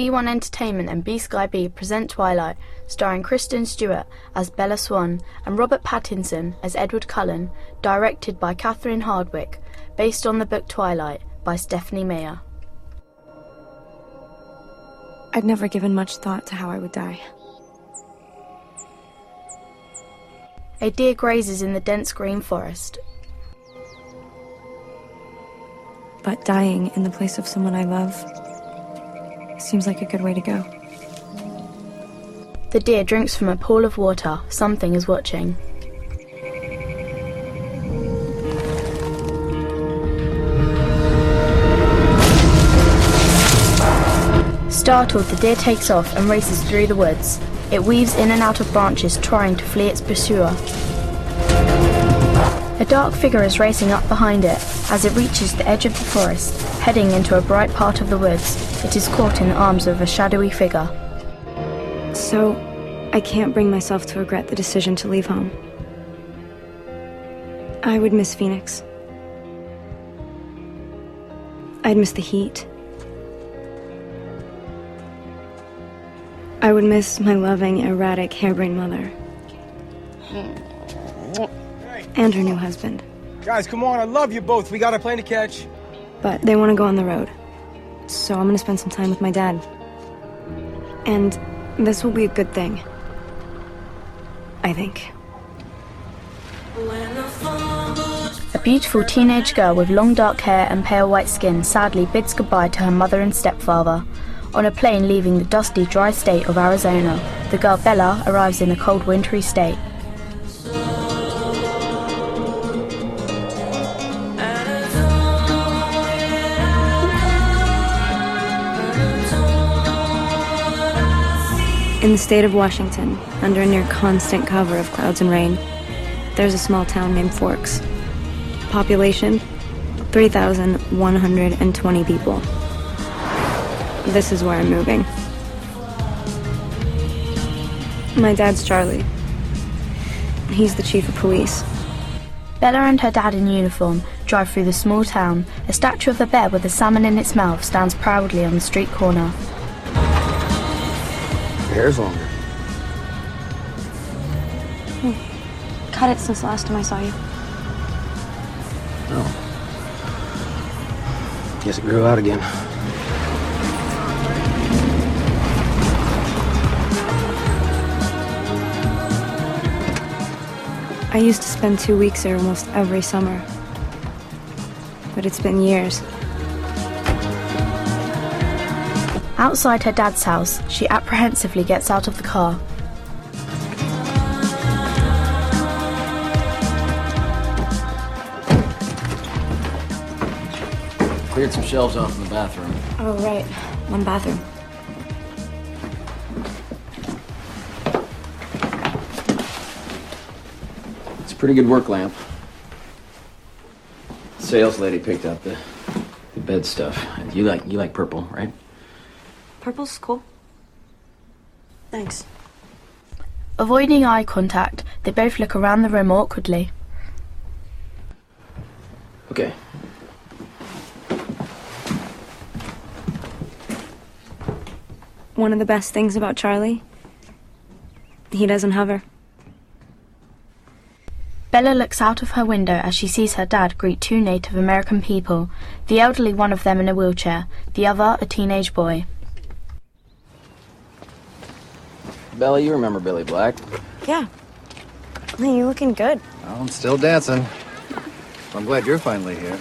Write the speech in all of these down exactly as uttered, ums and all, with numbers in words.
E one Entertainment and B Sky B present Twilight, starring Kristen Stewart as Bella Swan and Robert Pattinson as Edward Cullen, directed by Catherine Hardwicke, based on the book Twilight by Stephenie Meyer. I'd never given much thought to how I would die. A deer grazes in the dense green forest. But dying in the place of someone I love seems like a good way to go. The deer drinks from a pool of water. Something is watching. Startled, the deer takes off and races through the woods. It weaves in and out of branches, trying to flee its pursuer. A dark figure is racing up behind it. As it reaches the edge of the forest, heading into a bright part of the woods, it is caught in the arms of a shadowy figure. So, I can't bring myself to regret the decision to leave home. I would miss Phoenix. I'd miss the heat. I would miss my loving, erratic, harebrained mother. And her new husband. Guys, come on, I love you both. We got a plane to catch. But they want to go on the road. So I'm going to spend some time with my dad. And this will be a good thing. I think. A beautiful teenage girl with long dark hair and pale white skin sadly bids goodbye to her mother and stepfather. On a plane leaving the dusty, dry state of Arizona, the girl Bella arrives in a cold, wintry state. In the state of Washington, under a near constant cover of clouds and rain, there's a small town named Forks. Population, three thousand one hundred twenty people. This is where I'm moving. My dad's Charlie. He's the chief of police. Bella and her dad in uniform drive through the small town. A statue of a bear with a salmon in its mouth stands proudly on the street corner. Your hair's longer. Hmm. Cut it since last time I saw you. Oh. Guess it grew out again. I used to spend two weeks there almost every summer. But it's been years. Outside her dad's house, she apprehensively gets out of the car. Cleared some shelves off in the bathroom. Oh, right. One bathroom. It's a pretty good work lamp. Sales lady picked out the, the bed stuff. You like, you like purple, right? Purple's cool. Thanks. Avoiding eye contact, they both look around the room awkwardly. Okay. One of the best things about Charlie, he doesn't hover. Bella looks out of her window as she sees her dad greet two Native American people, the elderly one of them in a wheelchair, the other a teenage boy. Bella, you remember Billy Black? Yeah. Hey, you're looking good. Well, I'm still dancing. I'm glad you're finally here.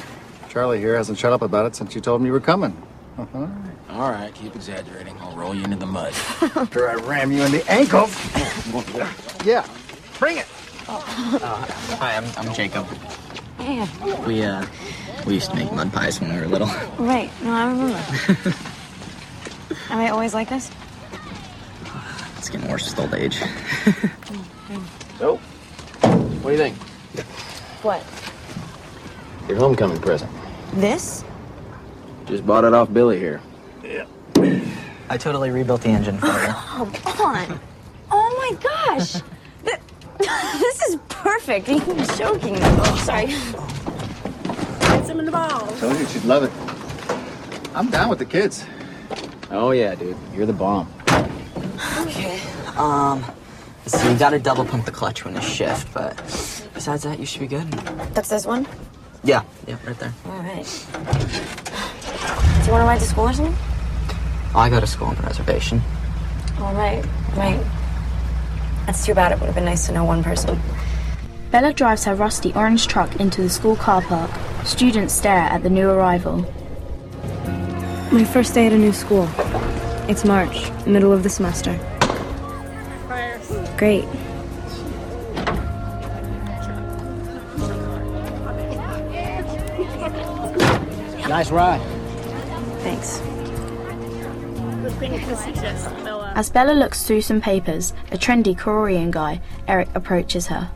Charlie here hasn't shut up about it since you told him you were coming. Uh-huh. All right, keep exaggerating. I'll roll you into the mud. After I ram you in the ankle. Yeah, bring it. Uh, hi, I'm, I'm Jacob. Yeah. We, uh, we used to make mud pies when we were little. Right, no, I remember. Am I always like this? It's getting worse with old age. So, what do you think? What? Your homecoming present. This? Just bought it off Billy here. Yeah. I totally rebuilt the engine for you. Oh, come on. Oh, my gosh. Th- this is perfect. Are you joking? Oh, sorry. Hit him in the balls. Told you she'd love it. I'm down with the kids. Oh, yeah, dude. You're the bomb. Okay. Um, so you gotta double pump the clutch when you shift, but besides that, you should be good. That's this one? Yeah. Yeah, right there. All right. Do you want to ride to school or something? Oh, I go to school on the reservation. All right. Right. That's too bad. It would have been nice to know one person. Bella drives her rusty orange truck into the school car park. Students stare at the new arrival. My first day at a new school. It's March, middle of the semester. Great. Nice ride. Thanks. As Bella looks through some papers, a trendy Korean guy, Eric, approaches her.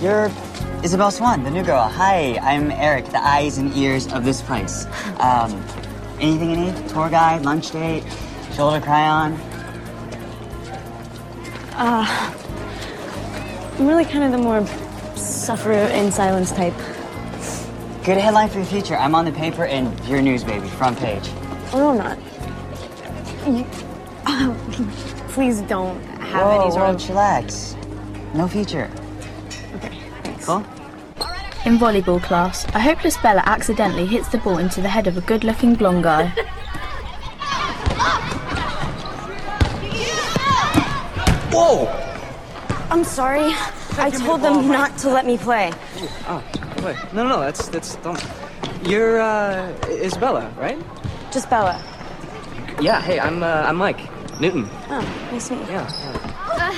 You're Isabel Swan, the new girl. Hi, I'm Eric, the eyes and ears of this place. Um, anything you need? Tour guide, lunch date, shoulder crayon? Uh, I'm really kind of the more suffer in silence type. Good headline for your future. I'm on the paper and your news, baby. Front page. Oh, no, I'm not. You... Oh, please don't have Whoa, any sort of... chillax. No future. Okay. Cool. In volleyball class, a hopeless Bella accidentally hits the ball into the head of a good-looking blonde guy. Whoa! I'm sorry. I told them not to let me play. Oh, wait. No, no, that's that's dumb. You're uh, Isabella, right? Just Bella. Yeah. Hey, I'm uh, I'm Mike Newton. Oh, nice to meet you. Yeah. yeah. Uh,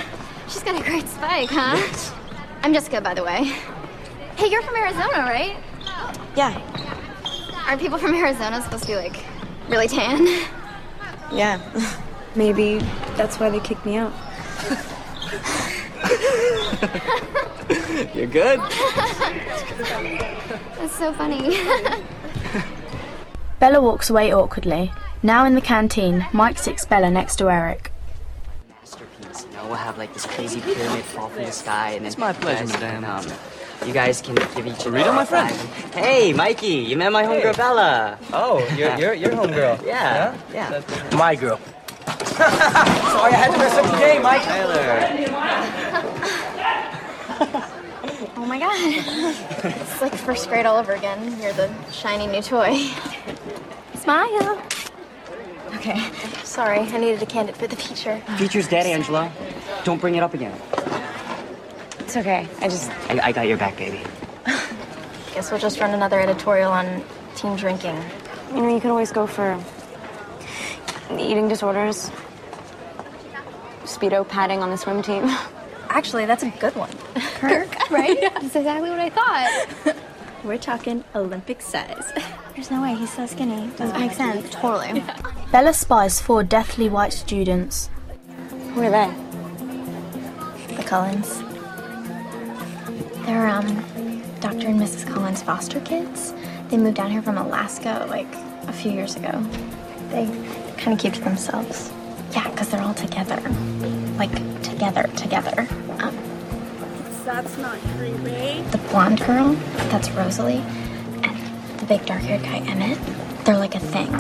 she's got a great spike, huh? Yes. I'm Jessica, by the way. Hey, you're from Arizona, right? Yeah. Aren't people from Arizona supposed to be, like, really tan? Yeah. Maybe that's why they kicked me out. You're good. That's so funny. Bella walks away awkwardly. Now in the canteen, Mike sits Bella next to Eric. We'll have like this crazy pyramid fall from the sky, and then it's my pleasure, madam. Um, you guys can give each other. Burrito, my friend. Hey, Mikey, you met my homegirl hey. Bella. Oh, you're you're, you're homegirl. Yeah, yeah. yeah. My girl. Sorry, I had to mess up the game, Mike. Tyler. Oh my God! It's like first grade all over again. You're the shiny new toy. Smile. Okay, sorry, I needed a candidate for the feature. Feature's dead, Angela. Don't bring it up again. It's okay, I just... I, I got your back, baby. Guess we'll just run another editorial on teen drinking. You know, you could always go for eating disorders, speedo padding on the swim team. Actually, that's a good one. Kirk, right? Yeah. That's exactly what I thought. We're talking Olympic size. There's no way he's so skinny. Doesn't make sense. Totally. Yeah. Bella spies four deathly white students. Who are they? The Cullens. They're um, Doctor and Missus Cullen's foster kids. They moved down here from Alaska like a few years ago. They kind of keep to themselves. Yeah, because they're all together. Like, together, together. Um, That's not creepy. The blonde girl, that's Rosalie, and the big dark-haired guy, Emmett, they're like a thing.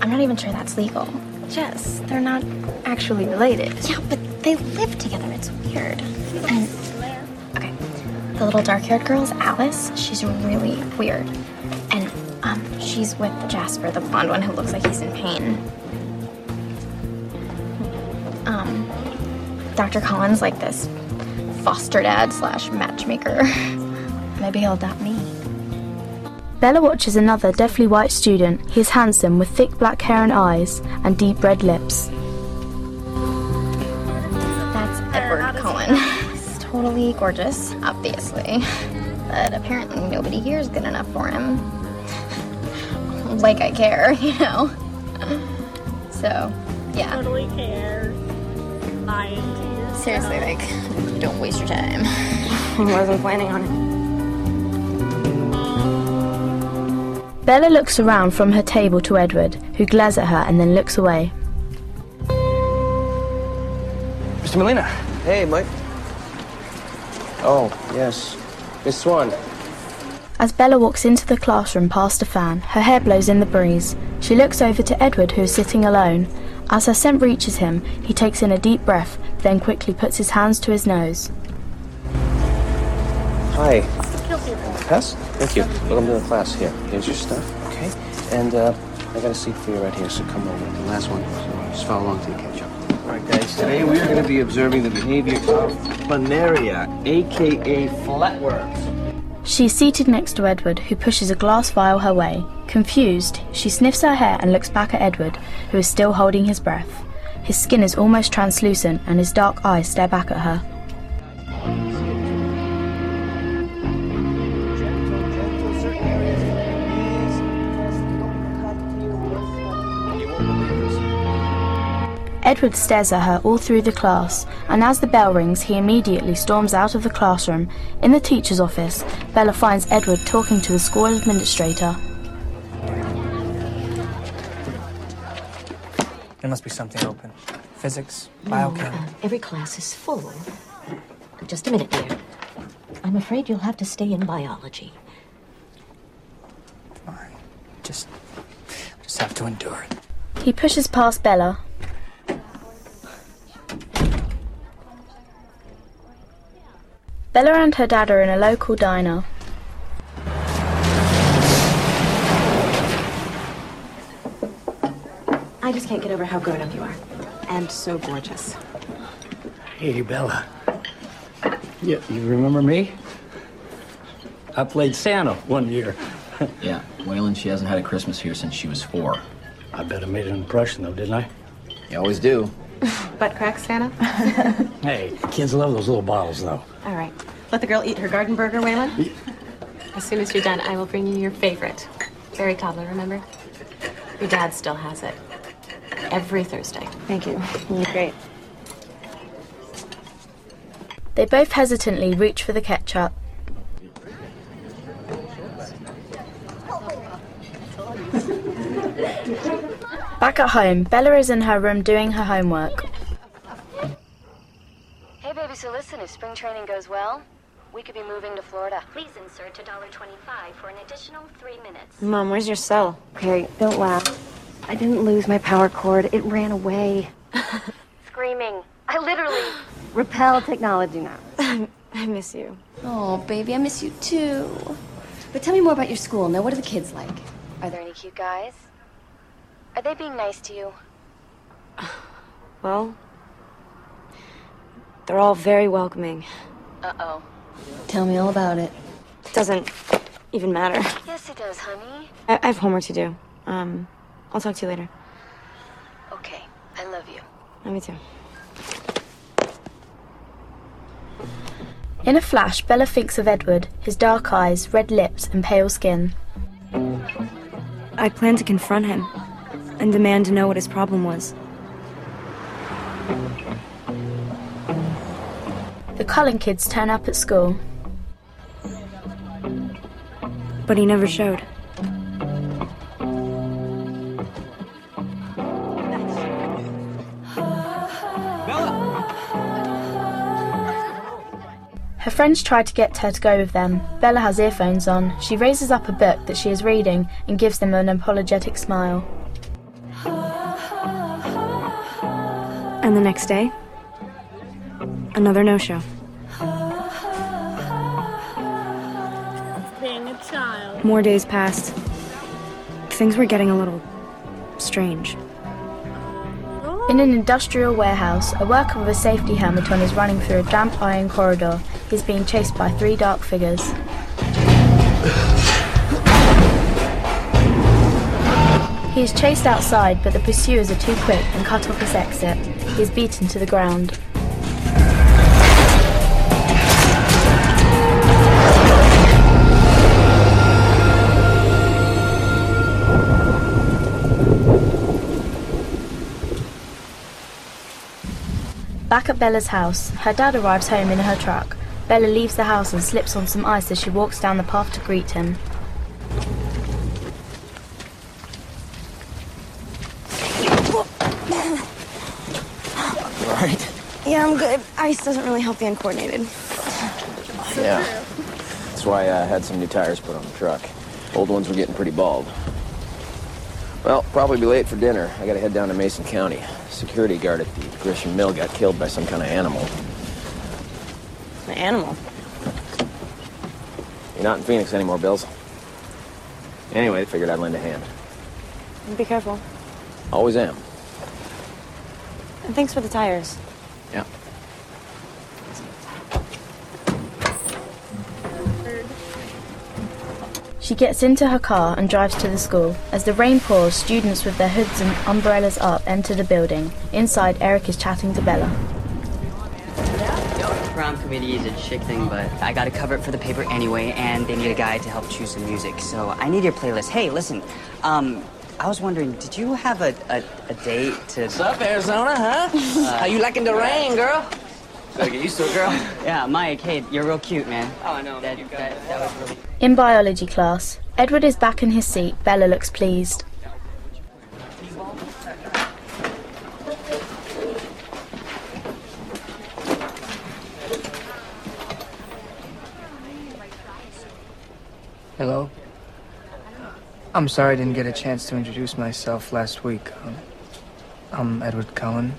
I'm not even sure that's legal. Jess, they're not actually related. Yeah, but they live together. It's weird. And, okay, the little dark-haired girl's Alice. She's really weird. And um, she's with Jasper, the blonde one who looks like he's in pain. Um, Doctor Cullen's like this foster dad slash matchmaker. Maybe he'll adopt me. Bella watches another deathly white student. He's handsome with thick black hair and eyes and deep red lips. That's Edward Cullen. He's totally gorgeous, obviously. But apparently nobody here is good enough for him. Like I care, you know? So, yeah. Totally care. Lying. Seriously, like, don't waste your time. I wasn't planning on it. Bella looks around from her table to Edward, who glares at her and then looks away. Mister Molina. Hey, Mike. Oh, yes. Miss Swan. As Bella walks into the classroom past a fan, her hair blows in the breeze. She looks over to Edward, who is sitting alone. As her scent reaches him, he takes in a deep breath, then quickly puts his hands to his nose. Hi. Pass? Thank you. Welcome to the class here. Here's your stuff, okay? And uh, I got a seat for you right here, so come over. The last one, so just follow along till you catch up. All right, guys, today we are going to be observing the behavior of Planaria, a k a flatworms. She is seated next to Edward, who pushes a glass vial her way. Confused, she sniffs her hair and looks back at Edward, who is still holding his breath. His skin is almost translucent, and his dark eyes stare back at her. Edward stares at her all through the class, and as the bell rings, he immediately storms out of the classroom. In the teacher's office, Bella finds Edward talking to the school administrator. There must be something open. Physics, biochem. No, uh, every class is full. Just a minute, dear. I'm afraid you'll have to stay in biology. Fine. Just, just have to endure it. He pushes past Bella. Bella and her dad are in a local diner. I just can't get over how grown up you are. And so gorgeous. Hey, Bella. Yeah, you remember me? I played Santa one year. Yeah, Waylon, she hasn't had a Christmas here since she was four. I bet I made an impression, though, didn't I? You always do. Butt crack Santa? Hey, kids love those little bottles, though. All right. Let the girl eat her garden burger, Waylon. As soon as you're done, I will bring you your favorite. Berry cobbler, remember? Your dad still has it. Every Thursday. Thank you. You're great. They both hesitantly reach for the ketchup. Back at home, Bella is in her room doing her homework. Hey, baby, so listen, if spring training goes well, we could be moving to Florida. Please insert one dollar and twenty-five cents for an additional three minutes. Mom, where's your cell? Okay, don't laugh. I didn't lose my power cord. It ran away. Screaming. I literally... Repel technology now. I miss you. Oh, baby, I miss you too. But tell me more about your school. Now, what are the kids like? Are there any cute guys? Are they being nice to you? Well, they're all very welcoming. Uh-oh. Tell me all about it. It doesn't even matter. Yes, it does, honey. I, I have homework to do. Um, I'll talk to you later. Okay, I love you. Love you too. In a flash, Bella thinks of Edward, his dark eyes, red lips, and pale skin. I plan to confront him and demand to know what his problem was. The Cullen kids turn up at school. But he never showed. Her friends try to get her to go with them. Bella has earphones on. She raises up a book that she is reading and gives them an apologetic smile. And the next day, another no-show. Being a child. More days passed. Things were getting a little strange. In an industrial warehouse, a worker with a safety helmet on is running through a damp iron corridor. He's being chased by three dark figures. He is chased outside, but the pursuers are too quick and cut off his exit. He is beaten to the ground. Back at Bella's house, her dad arrives home in her truck. Bella leaves the house and slips on some ice as she walks down the path to greet him. Right. Yeah, I'm good. Ice doesn't really help the uncoordinated. Yeah. It's why I had some new tires put on the truck. Old ones were getting pretty bald. Well, probably be late for dinner. I gotta head down to Mason County. Security guard at the Grisham Mill got killed by some kind of animal. An animal? You're not in Phoenix anymore, Bills. Anyway, figured I'd lend a hand. Be careful. Always am. And thanks for the tires. Yeah. She gets into her car and drives to the school. As the rain pours, students with their hoods and umbrellas up enter the building. Inside, Eric is chatting to Bella. Prom committee is a chick thing, but I got to cover it for the paper anyway, and they need a guy to help choose the music, so I need your playlist. Hey, listen, um, I was wondering, did you have a, a, a date to... What's up, Arizona, huh? Uh, Are you liking the rain, girl? Gotta get used to it, girl. Yeah, Mike, hey, you're real cute, man. Oh, I know. That, that, that was really... In biology class, Edward is back in his seat. Bella looks pleased. Hello. I'm sorry I didn't get a chance to introduce myself last week. Um, I'm Edward Cullen.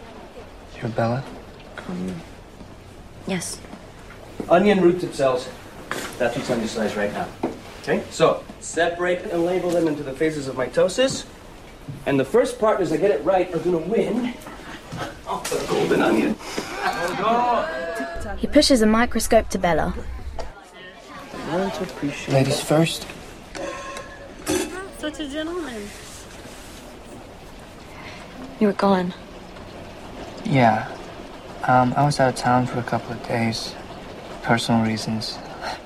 You're Bella? Um, yes. Onion rooted cells. That's what's on your slice right now. Okay? So, separate and label them into the phases of mitosis. And the first partners that get it right are gonna win. Oh, the golden onion. He pushes a microscope to Bella. To appreciate Ladies it. First. Such a gentleman. You were gone. Yeah. Um, I was out of town for a couple of days. Personal reasons. Uh,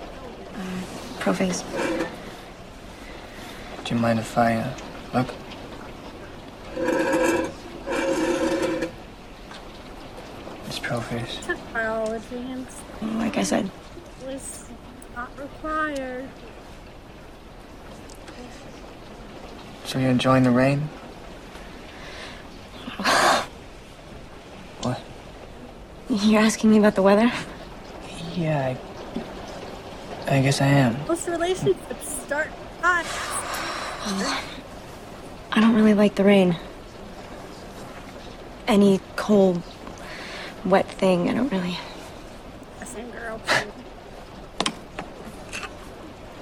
Profes. Do you mind if I, uh, look? It's Profes. Took biology and stuff. Like I said. It's not required. So you're enjoying the rain? What? You're asking me about the weather? Yeah, I, I guess I am. What's the relationship start? Not. Well, I don't really like the rain. Any cold, wet thing, I don't really. The same girl.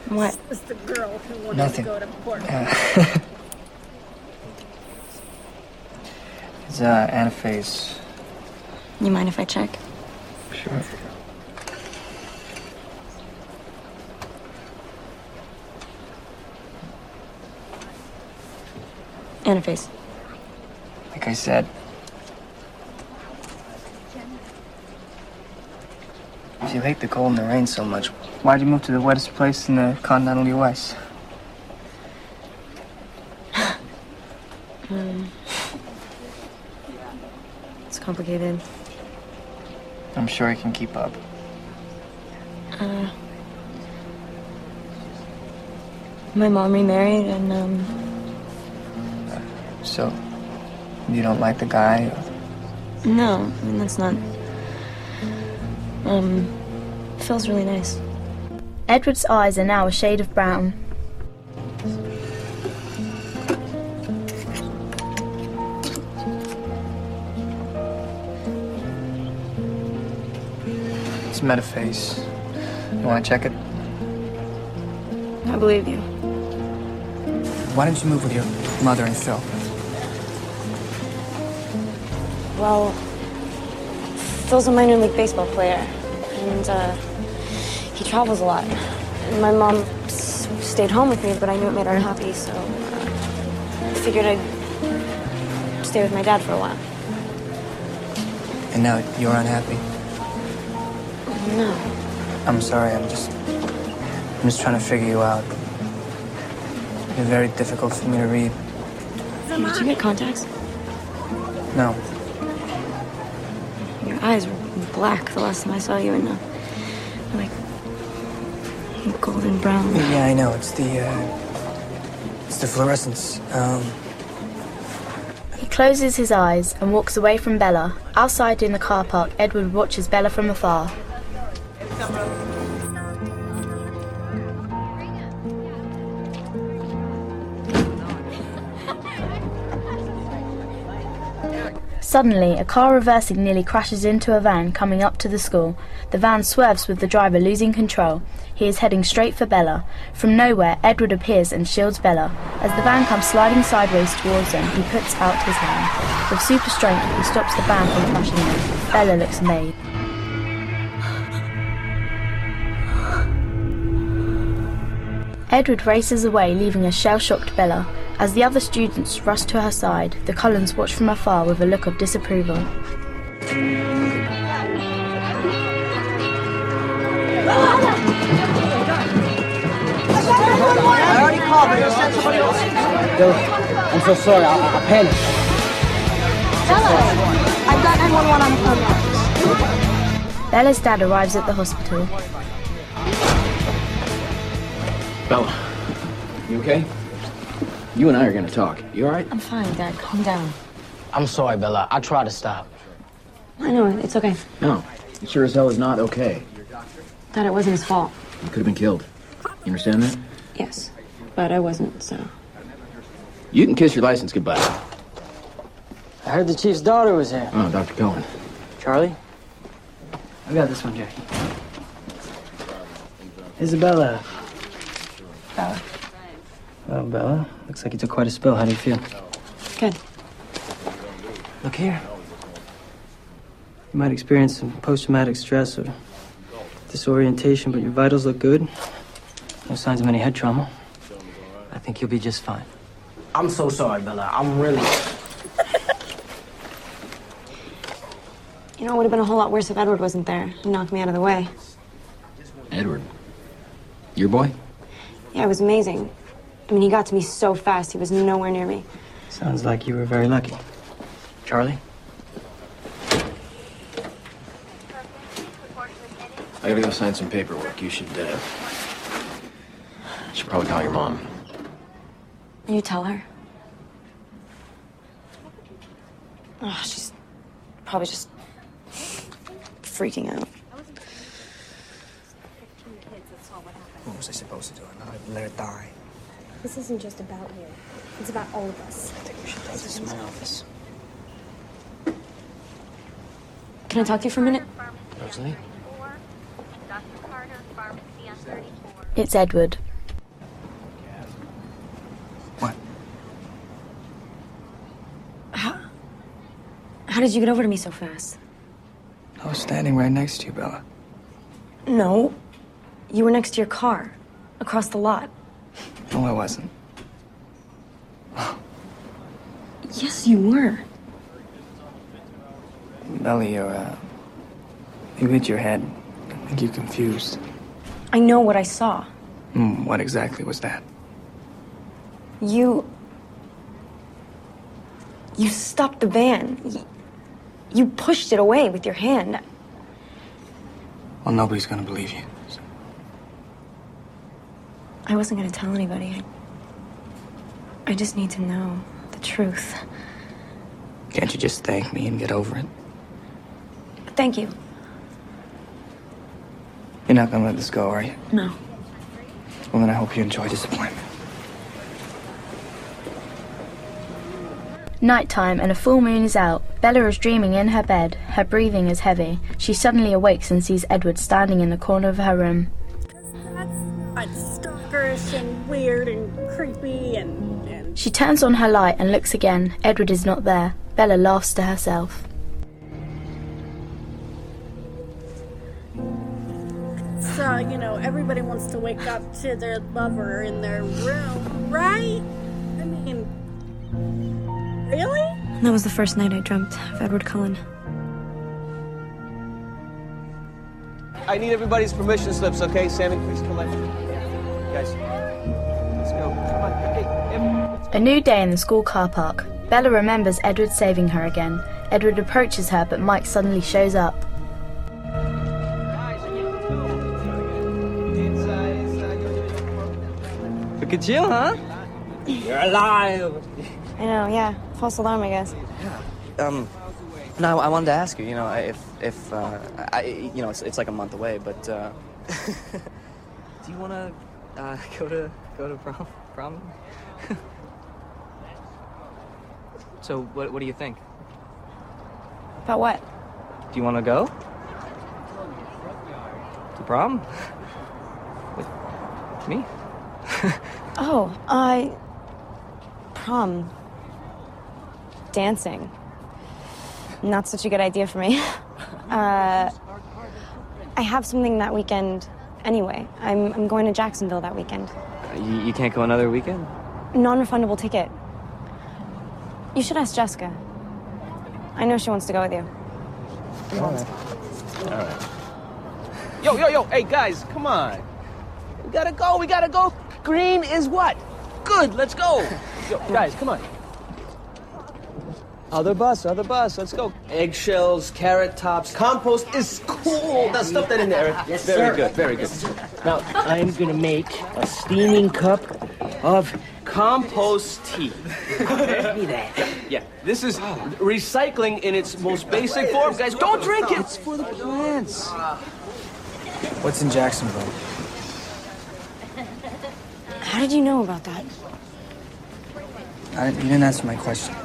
What? It's the girl who wanted Nothing. to go to Port Angeles. It's uh, anaphase. You mind if I check? Sure. Anaphase. Like I said. If you hate the cold and the rain so much, why'd you move to the wettest place in the continental U S? um, it's complicated. I'm sure I can keep up. Uh, my mom remarried and, um... So, you don't like the guy? Or... No, that's not... Um, feels really nice. Edward's eyes are now a shade of brown. It's metaphase. You want to check it? I believe you. Why don't you move with your mother and Phil? Well... Phil's a minor league baseball player, and uh, he travels a lot. And my mom s stayed home with me, but I knew it made her unhappy, so uh, I figured I'd stay with my dad for a while. And now you're unhappy? No. I'm sorry. I'm just, I'm just trying to figure you out. You're very difficult for me to read. Did you get contacts? No. Your eyes were black the last time I saw you, and uh, like golden brown. Yeah, I know. It's the uh, it's the fluorescence. Um... He closes his eyes and walks away from Bella. Outside in the car park, Edward watches Bella from afar. Suddenly, a car reversing nearly crashes into a van coming up to the school. The van swerves with the driver losing control. He is heading straight for Bella. From nowhere, Edward appears and shields Bella. As the van comes sliding sideways towards them, he puts out his hand. With super strength, he stops the van from crashing in. Bella looks amazed. Edward races away, leaving a shell-shocked Bella. As the other students rush to her side, the Cullens watch from afar with a look of disapproval. I already called, but you sent somebody else. Dude, I'm so sorry, I, I panicked. Bella, I've got nine one one on the phone. Bella's dad arrives at the hospital. Bella, you okay? You and I are gonna talk. You all right? I'm fine, Dad. Calm down. I'm sorry, Bella. I tried to stop. I know. It's okay. No, it sure as hell is not okay. Dad, it wasn't his fault. He could have been killed. You understand that? Yes, but I wasn't, so... You can kiss your license goodbye. I heard the chief's daughter was here. Oh, Doctor Cullen. Charlie? I got this one, Jackie. Isabella. Bella. Well, Bella, looks like you took quite a spill. How do you feel? Good. Look here. You might experience some post-traumatic stress or disorientation, but your vitals look good. No signs of any head trauma. I think you'll be just fine. I'm so sorry, Bella. I'm really... You know, it would have been a whole lot worse if Edward wasn't there. He knocked me out of the way. Edward? Your boy? Yeah, it was amazing. I mean, he got to me so fast, he was nowhere near me. Sounds like you were very lucky. Charlie? I gotta go sign some paperwork. You should, uh... should probably call your mom. You tell her? Oh, she's probably just freaking out. What was I supposed to do? I'm not even let her die. This isn't just about you. It's about all of us. I think we should talk to this in my office. Can I talk to you for a minute? Rosalie? It's Edward. What? How... How did you get over to me so fast? I was standing right next to you, Bella. No. You were next to your car. Across the lot. No, I wasn't. Yes, you were. Belly, you're, uh... you hit your head. I think you're confused. I know what I saw. Mm, what exactly was that? You... You stopped the van. You, you pushed it away with your hand. Well, nobody's gonna believe you. I wasn't going to tell anybody. I, I just need to know the truth. Can't you just thank me and get over it? Thank you. You're not going to let this go, are you? No. Well, then I hope you enjoy disappointment. Nighttime and a full moon is out. Bella is dreaming in her bed. Her breathing is heavy. She suddenly awakes and sees Edward standing in the corner of her room. That's stalkerish and weird and creepy and, and... She turns on her light and looks again. Edward is not there. Bella laughs to herself. So, uh, you know, everybody wants to wake up to their lover in their room, right? I mean, really? That was the first night I dreamt of Edward Cullen. I need everybody's permission slips, okay? Sam and Chris, collect. Guys, let's go. Come on. Hey, hey. A new day in the school car park. Bella remembers Edward saving her again. Edward approaches her, but Mike suddenly shows up. Look at you, huh? You're alive! I know, yeah. False alarm, I guess. Yeah. Um... No, I wanted to ask you, you know, if, if uh, I, you know, it's, it's like a month away, but, uh, do you want to, uh, go to, go to prom, prom? So, what, what do you think? About what? Do you want to go? To prom? With me? Oh, I... prom. Dancing. Not such a good idea for me. Uh, I have something that weekend anyway. I'm, I'm going to Jacksonville that weekend. Uh, you, you can't go another weekend? Non-refundable ticket. You should ask Jessica. I know she wants to go with you. All right. All right. Yo, yo, yo, hey, guys, come on. We gotta go, we gotta go. Green is what? Good, let's go. Yo, guys, come on. Other bus, other bus, let's go. Eggshells, carrot tops, compost is cool. Now stuff that in there, Eric. Yes, very sir. Good, very good. Now, I'm gonna make a steaming cup of compost tea. Give me that. Yeah, this is recycling in its most basic form, guys. Don't drink it. It's for the plants. What's in Jacksonville? How did you know about that? I, you didn't answer my question.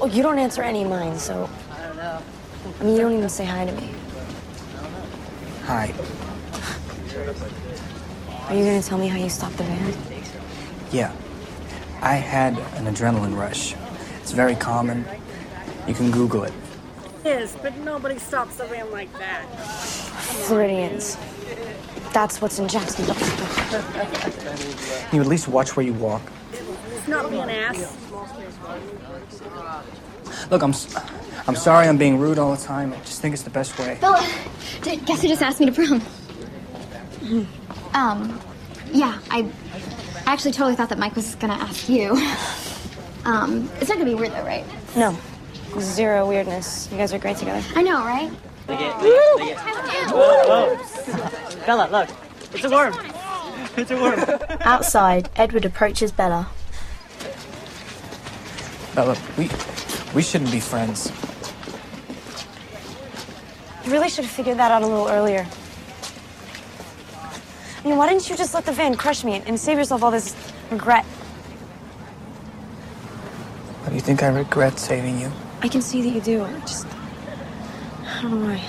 Oh, you don't answer any of mine, so... I don't know. I mean, you don't even say hi to me. Hi. Are you gonna tell me how you stopped the van? Yeah. I had an adrenaline rush. It's very common. You can Google it. Yes, but nobody stops the van like that. Floridians. That's what's in Jacksonville. You at least watch where you walk. It's not being an ass. Look, I'm I'm sorry I'm being rude all the time. I just think it's the best way. Bella, guess who just asked me to prom? Um, yeah, I actually totally thought that Mike was going to ask you. Um, it's not going to be weird, though, right? No. Zero weirdness. You guys are great together. I know, right? Dig it, dig it, dig it. Whoa, whoa. Bella, look. It's a worm. It's a worm. Outside, Edward approaches Bella. Bella, we we shouldn't be friends. You really should have figured that out a little earlier. I mean, why didn't you just let the van crush me and, and save yourself all this regret? Why do you think I regret saving you? I can see that you do. I just... I don't know why.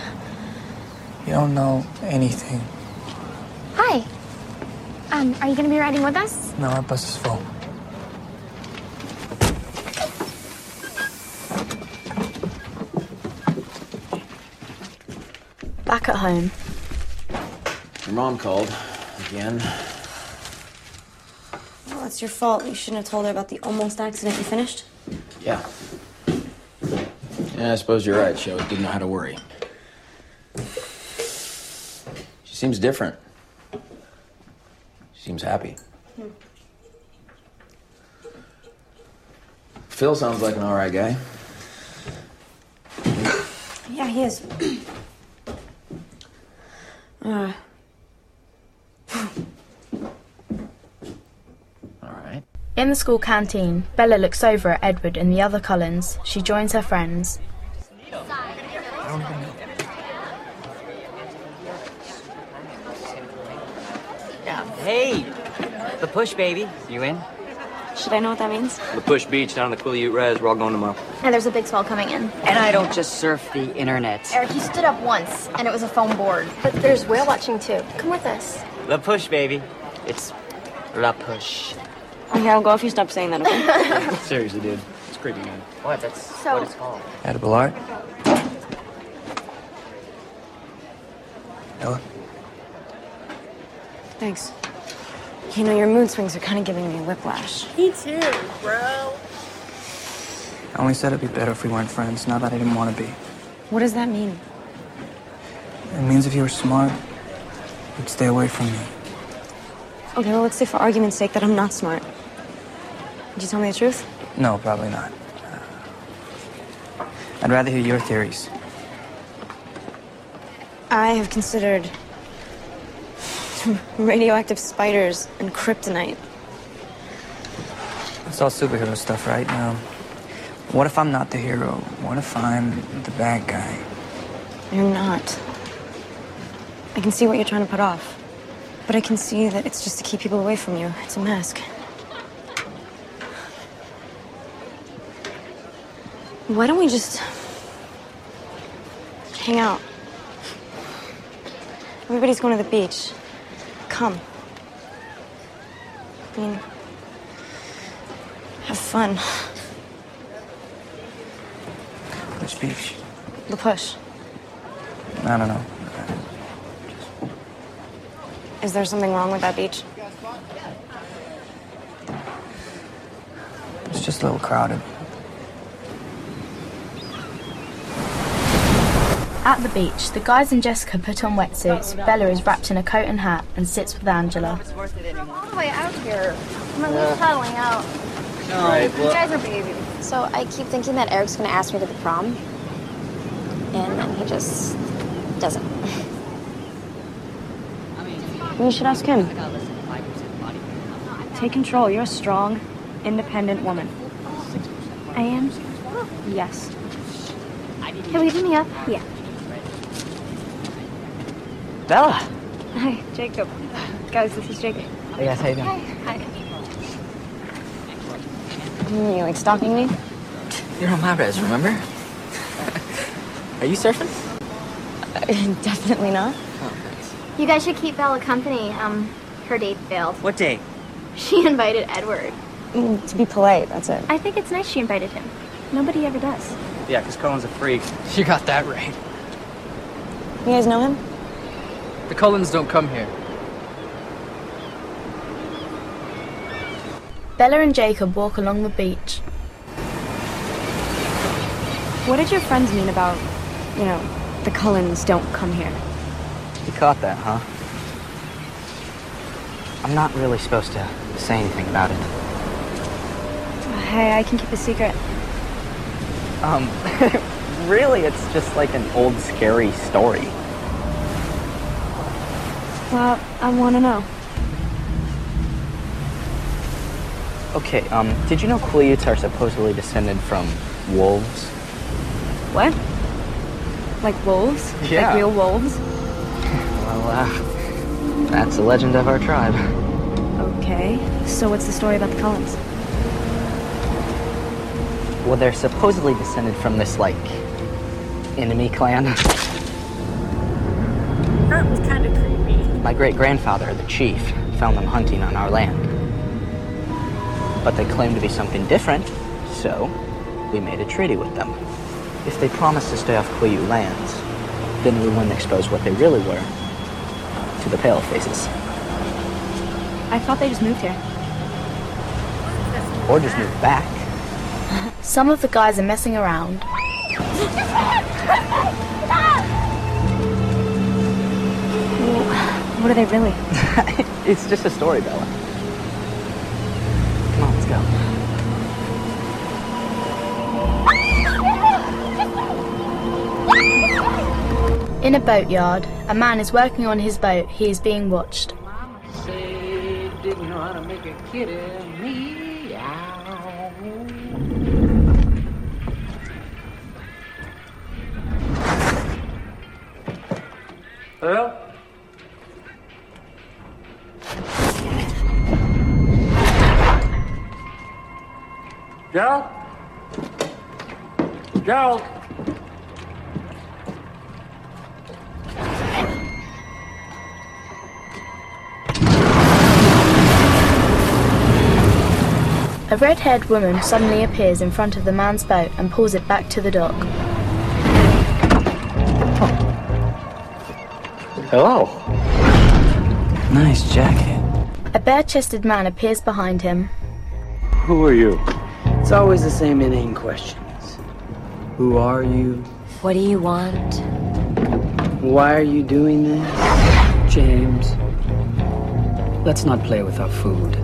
You don't know anything. Hi. Um, are you going to be riding with us? No, our bus is full. Back at home. Your mom called. Again. Well, it's your fault. You shouldn't have told her about the almost accident. You finished? Yeah. Yeah, I suppose you're right. She always didn't know how to worry. She seems different. She seems happy. Hmm. Phil sounds like an all right guy. Yeah, he is. uh. In the school canteen, Bella looks over at Edward and the other Cullens. She joins her friends. Hey! La Push, baby. You in? Should I know what that means? La Push Beach down in the Quileute Res. We're all going tomorrow. And there's a big swell coming in. And I don't just surf the internet. Eric, you stood up once, and it was a foam board. But there's whale watching, too. Come with us. La Push, baby. It's La Push. Okay, I'll go if you stop saying that, okay? Seriously, dude. It's creepy, man. What? That's so, what it's called. Edible art? Ella? Thanks. You know, your mood swings are kind of giving me whiplash. Me too, bro. I only said it'd be better if we weren't friends, not that I didn't want to be. What does that mean? It means if you were smart, you'd stay away from me. Okay, well, let's say for argument's sake that I'm not smart. Did you tell me the truth? No, probably not. Uh, I'd rather hear your theories. I have considered radioactive spiders and kryptonite. It's all superhero stuff, right? Now, what if I'm not the hero? What if I'm the bad guy? You're not. I can see what you're trying to put off. But I can see that it's just to keep people away from you. It's a mask. Why don't we just Hang out. Everybody's going to the beach. Come. I mean, have fun. Which beach? La Push. I don't know. Is there something wrong with that beach? It's just a little crowded. At the beach, the guys and Jessica put on wetsuits. Bella is wrapped in a coat and hat and sits with Angela. We're all the way out here. I'm at least paddling out. You guys are babies. So I keep thinking that Eric's going to ask me to the prom, and then he just doesn't. You should ask him. Take control. You're a strong, independent woman. I am? Yes. Hey, will you give me up? Yeah. Bella! Hi, Jacob. Guys, this is Jacob. Hey, guys, how you doing? Hi. Hi. You like stalking me? You're on my res, remember? Are you surfing? Uh, definitely not. You guys should keep Bella company. Um, her date failed. What date? She invited Edward. Mm, to be polite, that's it. I think it's nice she invited him. Nobody ever does. Yeah, because Cullen's a freak. You got that right. You guys know him? The Cullens don't come here. Bella and Jacob walk along the beach. What did your friends mean about, you know, the Cullens don't come here? You caught that, huh? I'm not really supposed to say anything about it. Hey, I can keep a secret. Um, really, it's just like an old scary story. Well, I want to know. Okay, um, did you know Quileutes are supposedly descended from wolves? What? Like wolves? Yeah. Like real wolves? Well, uh, that's the legend of our tribe. Okay, so what's the story about the Cullens? Well, they're supposedly descended from this, like, enemy clan. That was kind of creepy. My great-grandfather, the chief, found them hunting on our land. But they claimed to be something different, so we made a treaty with them. If they promised to stay off Kuiu lands, then we wouldn't expose what they really were to the pale faces. I thought they just moved here. Or just moved back. Some of the guys are messing around. What are they really? It's just a story, Bella. Come on, let's go. In a boatyard, a man is working on his boat. He is being watched. Mama said, didn't know how to make a kitty meow. Hello? Gerald? Gerald? A red-haired woman suddenly appears in front of the man's boat and pulls it back to the dock. Hello. Nice jacket. A bare-chested man appears behind him. Who are you? It's always the same inane questions. Who are you? What do you want? Why are you doing this? James, let's not play with our food.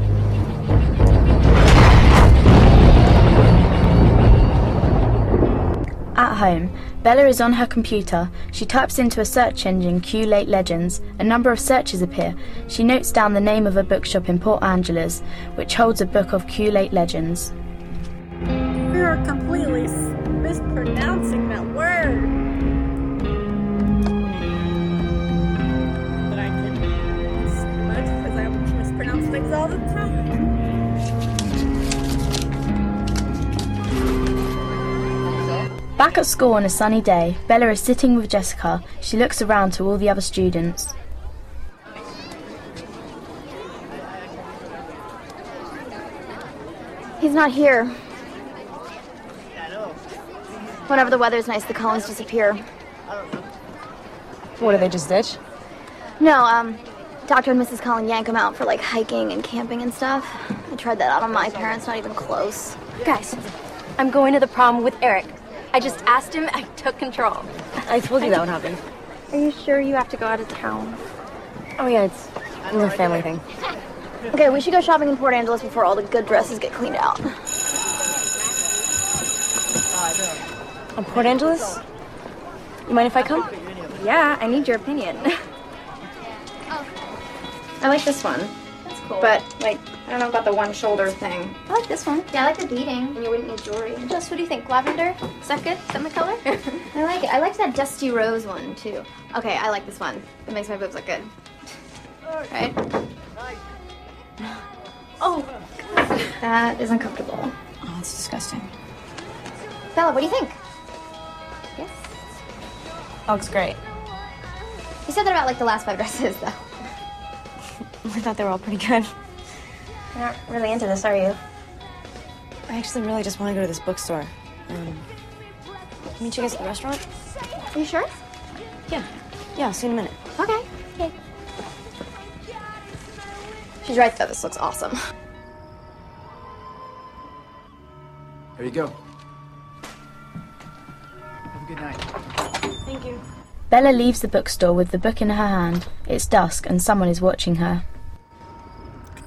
At home, Bella is on her computer. She types into a search engine Quileute Legends. A number of searches appear. She notes down the name of a bookshop in Port Angeles, which holds a book of Quileute Legends. You are completely mispronouncing that word. But I can do this much because I mispronounce things all the time. Back at school on a sunny day, Bella is sitting with Jessica. She looks around to all the other students. He's not here. Whenever the weather's nice, the Cullens disappear. What, do they just ditch? No, um, Doctor and Missus Cullen yank them out for, like, hiking and camping and stuff. I tried that out on my parents, not even close. Guys, I'm going to the prom with Eric. I just asked him, I took control. I told you I that would happen. Are you sure you have to go out of town? Oh, yeah, it's a little family thing. Okay, we should go shopping in Port Angeles before all the good dresses get cleaned out. On Port Angeles? You mind if I come? Yeah, I need your opinion. I like this one. That's cool. But, like, I don't know about the one shoulder thing. I like this one. Yeah, I like the beading. And you wouldn't need jewelry. Jess, what do you think? Lavender? Is that good? Is that my color? I like it. I like that dusty rose one, too. Okay, I like this one. It makes my boobs look good. Right? Oh, God. That is uncomfortable. Oh, that's disgusting. Bella, what do you think? Yes? Oh, looks great. You said that about, like, the last five dresses, though. I thought they were all pretty good. You're not really into this, are you? I actually really just want to go to this bookstore. Um, meet you guys at the restaurant? Are you sure? Yeah. Yeah, I'll see you in a minute. Okay. Okay. She's right, though. This looks awesome. There you go. Have a good night. Thank you. Bella leaves the bookstore with the book in her hand. It's dusk and someone is watching her.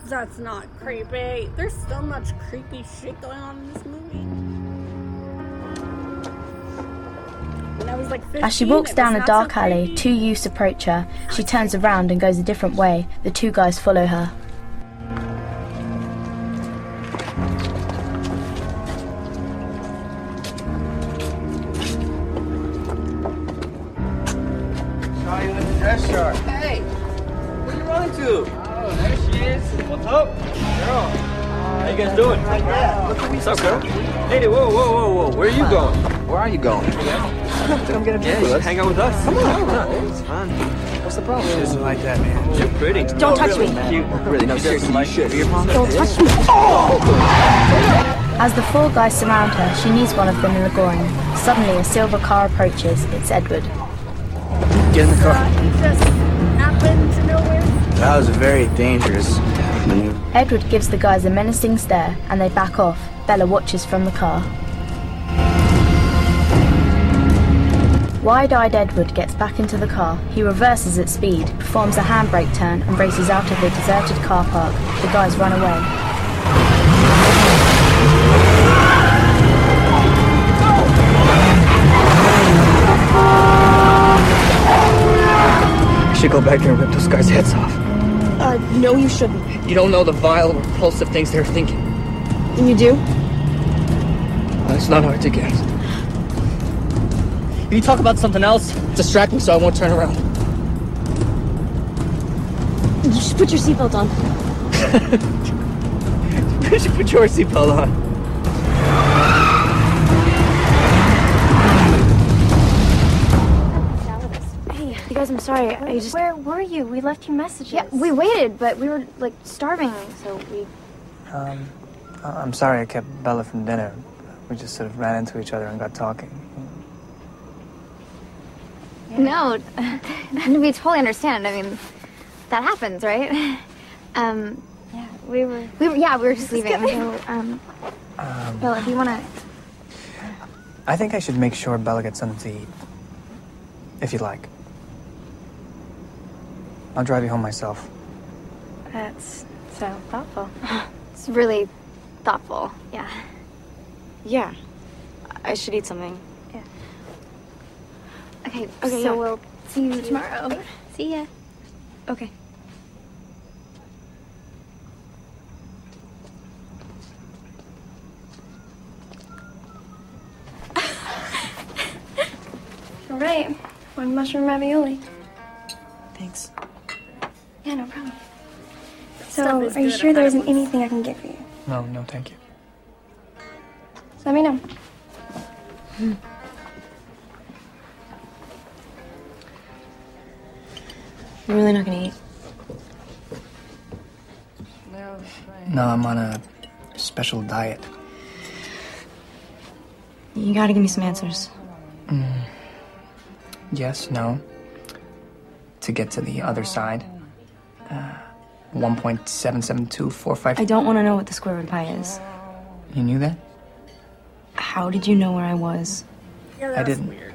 That's not creepy. There's so much creepy shit going on in this movie. When I was like fifteen, as she walks down a dark so alley, two youths approach her. She turns around and goes a different way. The two guys follow her. Charlie with the dress shirt. Hey, where you running to? Oh, there she is. What's up? Girl. How you guys doing? Like that. What's up, girl? Hey, whoa, whoa, whoa, whoa. Where are you going? Where are you going? Come get a drink with us. Hang out with us. Come on. Come on. It's fun. What's the problem? She doesn't like that, man. You're pretty. Don't no, touch really, me. Man. You, really, no, seriously, you should. Don't touch me. Oh! As the four guys surround her, she needs one of them in the groin. Suddenly, a silver car approaches. It's Edward. Get in the car. Just happened to nowhere. That was very dangerous. Edward gives the guys a menacing stare and they back off. Bella watches from the car. Wide-eyed Edward gets back into the car. He reverses at speed, performs a handbrake turn and races out of the deserted car park. The guys run away. I should go back there and rip those guys' heads off. Uh, no, you shouldn't. You don't know the vile, repulsive things they're thinking. And you do? Uh, it's not hard to guess. If you talk about something else, distract me so I won't turn around. You should put your seatbelt on. You should put your seatbelt on. I'm sorry, I just... Where were you? We left you messages. Yeah, we waited, but we were, like, starving, so we... Um, I'm sorry I kept Bella from dinner. We just sort of ran into each other and got talking. Yeah. No, we totally understand. I mean, that happens, right? Um... Yeah, we were... We were yeah, we were just leaving, so, um... Um... Bella, if you want to... I think I should make sure Bella gets something to eat. If you'd like. I'll drive you home myself. That's so thoughtful. It's really thoughtful, yeah. Yeah. I should eat something. Yeah. Okay, okay, so yeah. We'll see you tomorrow. tomorrow. See ya. Okay. All right, one mushroom ravioli. Thanks. Yeah, no problem. So, are you sure there isn't anything I can get for you? No, no, thank you. Let me know. You're really not gonna eat? No, I'm on a special diet. You gotta give me some answers. Mm. Yes, no. To get to the other side. Uh, one point seven seven two four five... I don't want to know what the square root of pi is. You knew that? How did you know where I was? Yeah, I didn't. Weird.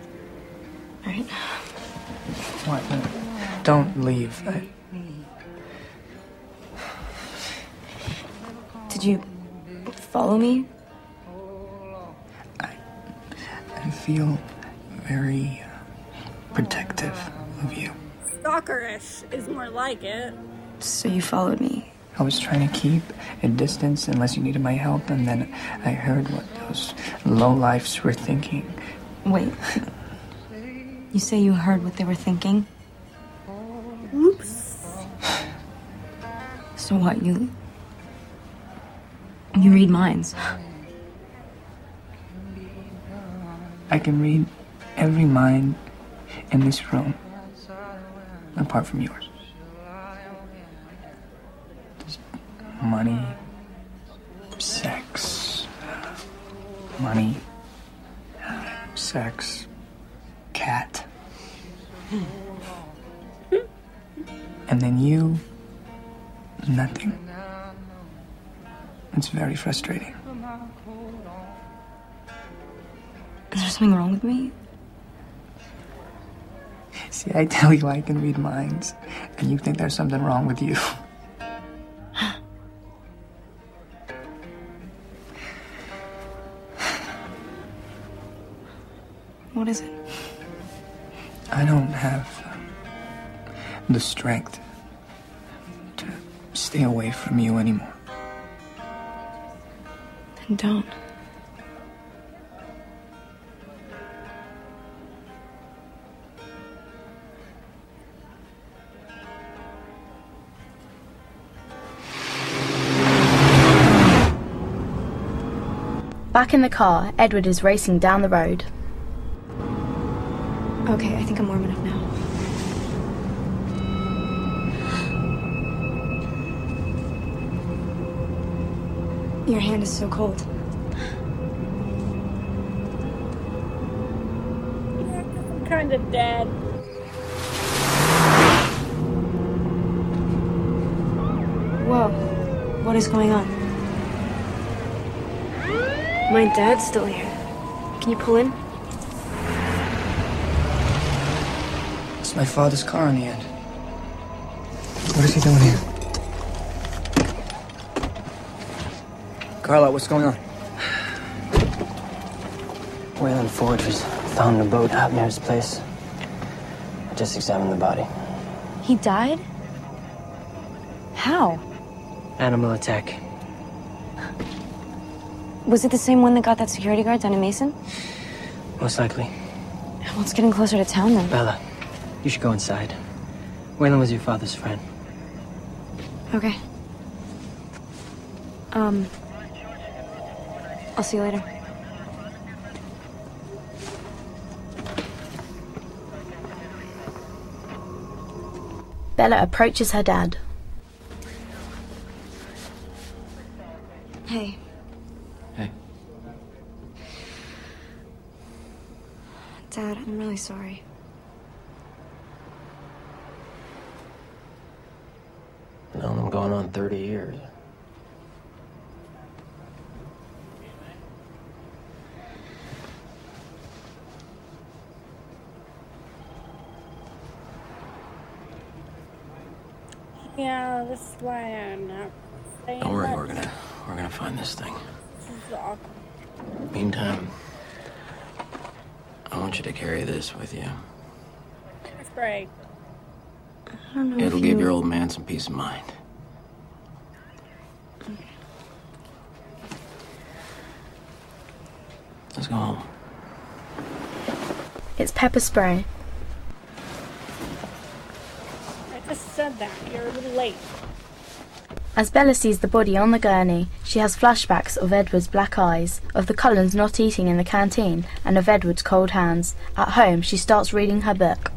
All right. What? No, don't leave. I... Did you follow me? I, I feel very uh, protective of you. Stalkerish is more like it. So you followed me? I was trying to keep a distance unless you needed my help, and then I heard what those lowlifes were thinking. Wait. You say you heard what they were thinking? Oops. So what, you... You read minds. I can read every mind in this room, apart from yours. Just money, sex, money, sex, cat. And then you, nothing. It's very frustrating. Is there something wrong with me? See, I tell you I can read minds, and you think there's something wrong with you. What is it? I don't have um, the strength to stay away from you anymore. Don't. Back in the car, Edward is racing down the road. Okay, I think I'm warm enough now. Your hand is so cold. I'm kind of dead. Whoa, what is going on? My dad's still here. Can you pull in? It's my father's car in the end. What is he doing here? Carlisle, what's going on? Wayland Forgers found a boat out near his place. I just examined the body. He died? How? Animal attack. Was it the same one that got that security guard down in Mason? Most likely. Well, it's getting closer to town then. Bella, you should go inside. Wayland was your father's friend. Okay. Um... I'll see you later. Bella approaches her dad. Hey. Hey. Dad, I'm really sorry. Known him going on thirty years. Yeah, this is why I'm not saying. Don't worry, we're gonna we're gonna find this thing. This is awkward. Meantime, I want you to carry this with you. That's great. I don't know. It'll if give you... your old man some peace of mind. Okay. Let's go home. It's pepper spray. Said that. You're a little late. As Bella sees the body on the gurney, she has flashbacks of Edward's black eyes, of the Cullens not eating in the canteen, and of Edward's cold hands. At home, she starts reading her book.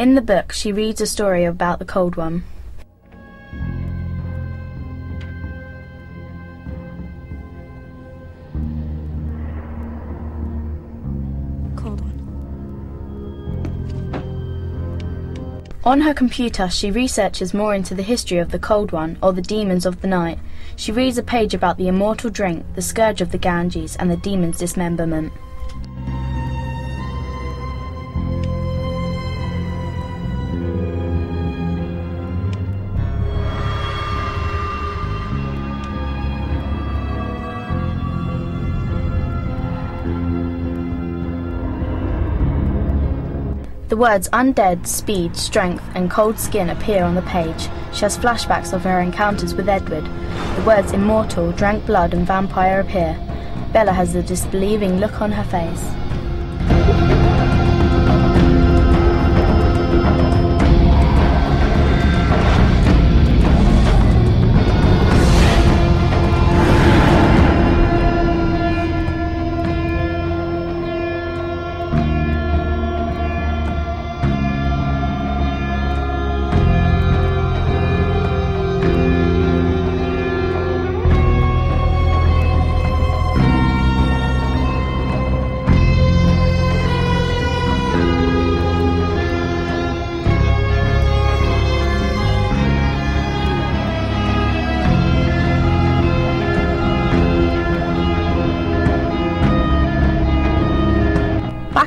In the book, she reads a story about the Cold One. Cold One. On her computer, she researches more into the history of the Cold One, or the demons of the night. She reads a page about the immortal drink, the scourge of the Ganges, and the demon's dismemberment. The words undead, speed, strength, and cold skin appear on the page. She has flashbacks of her encounters with Edward. The words immortal, drank blood, and vampire appear. Bella has a disbelieving look on her face.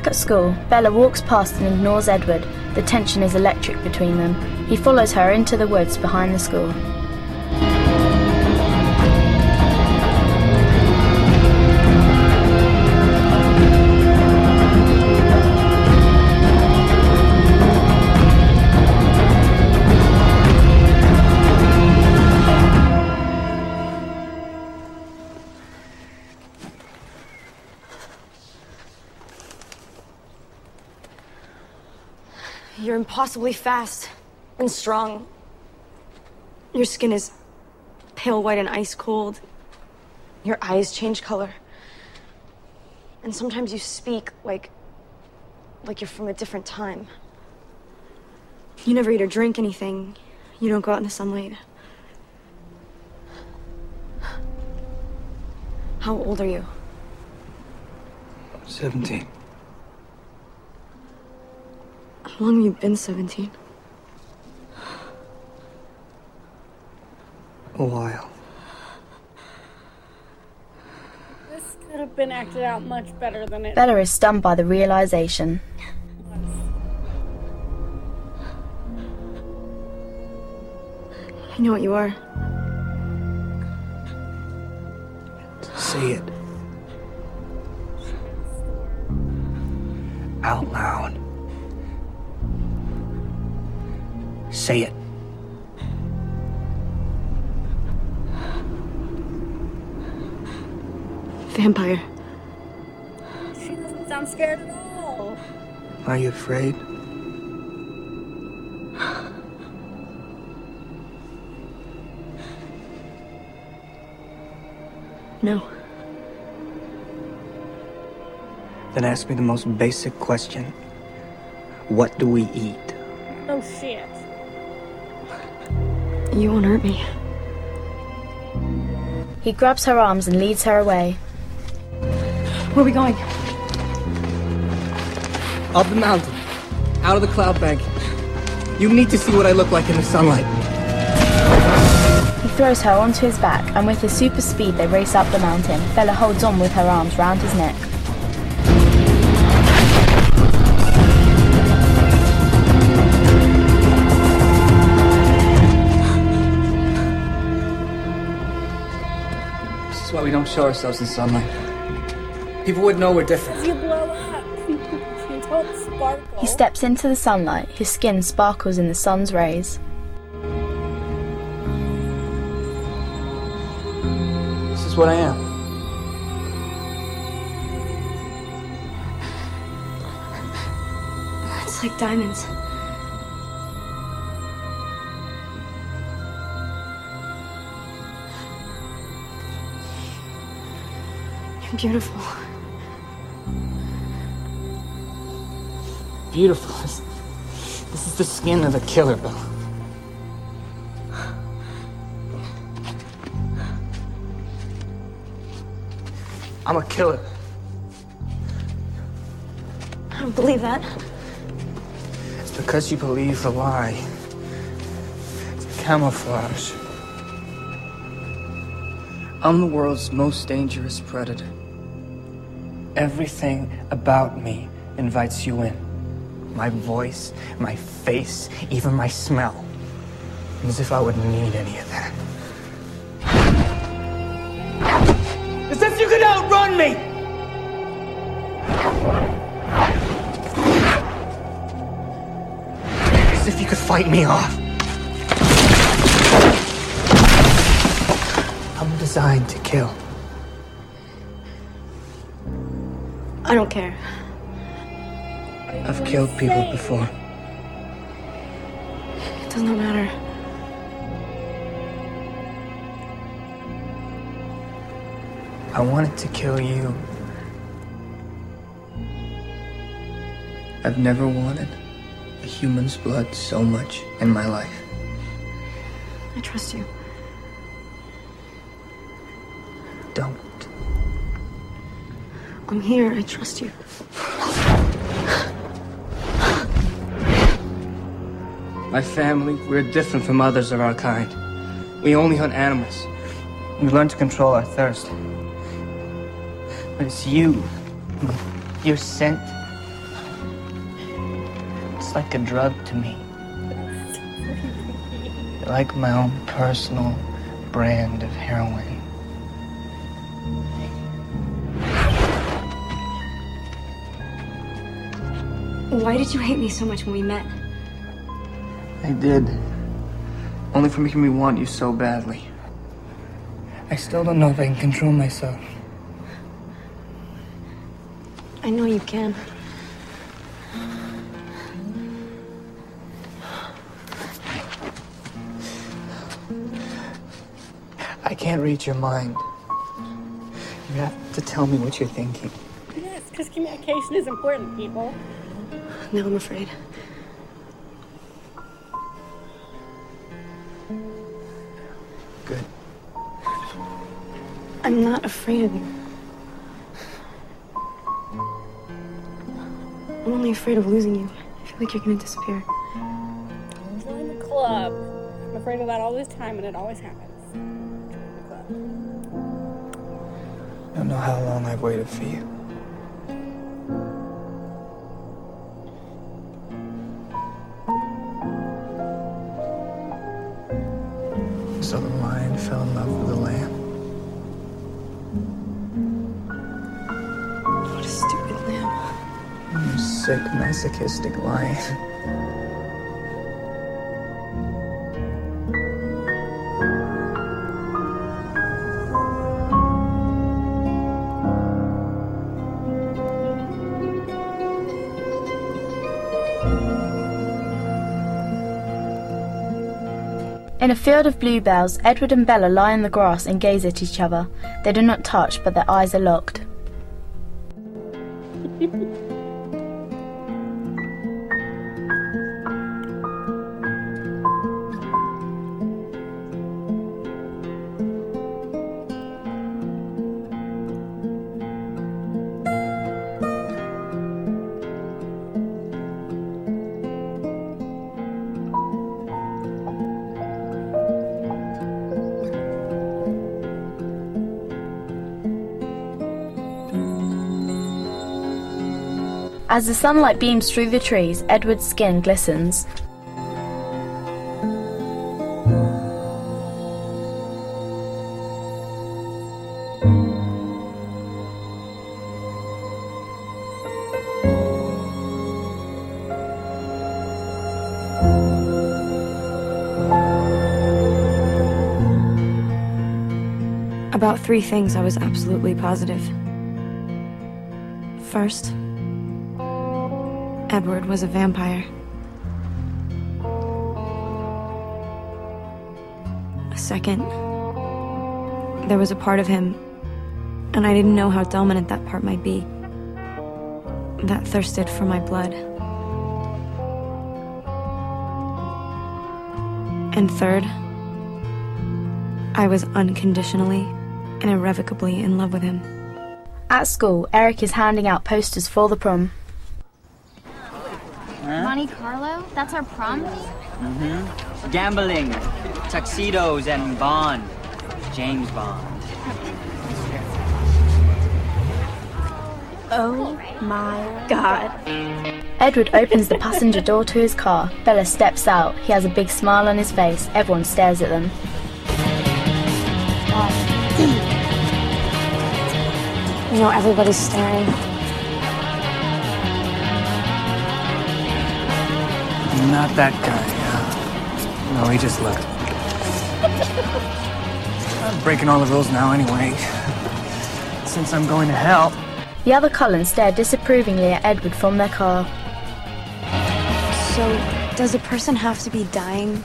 At school, Bella walks past and ignores Edward. The tension is electric between them. He follows her into the woods behind the school. You're impossibly fast and strong. Your skin is pale white and ice cold. Your eyes change color. And sometimes you speak like, like you're from a different time. You never eat or drink anything. You don't go out in the sunlight. How old are you? seventeen. How long have you been seventeen? A while. This could have been acted out much better than it... Bella is stunned by the realization. I know what you are. Say it. Out loud. Say it. Vampire. She doesn't sound scared at all. Are you afraid? No. Then ask me the most basic question. What do we eat? Oh, shit. You won't hurt me. He grabs her arms and leads her away. Where are we going? Up the mountain. Out of the cloud bank. You need to see what I look like in the sunlight. He throws her onto his back, and with his super speed they race up the mountain. Bella holds on with her arms round his neck. We don't show ourselves in sunlight. People would know we're different. You blow up. You don't sparkle. He steps into the sunlight. His skin sparkles in the sun's rays. This is what I am. It's like diamonds. Beautiful. Beautiful. This is It's the skin of the killer, Bill. I'm a killer. I don't believe that. It's because you believe the lie. It's a camouflage. I'm the world's most dangerous predator. Everything about me invites you in. My voice, my face, even my smell. As if I would need any of that. As if you could outrun me! As if you could fight me off. I'm designed to kill. I don't care. I've killed people before. It does not matter. I wanted to kill you. I've never wanted a human's blood so much in my life. I trust you. Don't. I'm here. I trust you. My family, we're different from others of our kind. We only hunt animals. We learn to control our thirst. But it's you. Your scent. It's like a drug to me. Like my own personal brand of heroin. Why did you hate me so much when we met? I did. Only for making me want you so badly. I still don't know if I can control myself. I know you can. I can't read your mind. You have to tell me what you're thinking. Yes, because communication is important, people. No, I'm afraid. Good. I'm not afraid of you. I'm only afraid of losing you. I feel like you're gonna disappear. Join the club. I'm afraid of that all this time, and it always happens. Join the club. I don't know how long I've waited for you. So the lion fell in love with the lamb. What a stupid lamb. You sick, masochistic lion. In a field of bluebells, Edward and Bella lie in the grass and gaze at each other. They do not touch, but their eyes are locked. As the sunlight beams through the trees, Edward's skin glistens. About three things I was absolutely positive. First, Edward was a vampire. A second, there was a part of him, and I didn't know how dominant that part might be, that thirsted for my blood. And third, I was unconditionally and irrevocably in love with him. At school, Eric is handing out posters for the prom. Huh? Monte Carlo? That's our prom theme? Mm-hmm. Gambling, tuxedos, and Bond. James Bond. Oh my God. Edward opens the passenger door to his car. Bella steps out. He has a big smile on his face. Everyone stares at them. You know, everybody's staring. Not that guy. No, he just left. I'm breaking all the rules now anyway. Since I'm going to hell. The other Cullens stare disapprovingly at Edward from their car. So, does a person have to be dying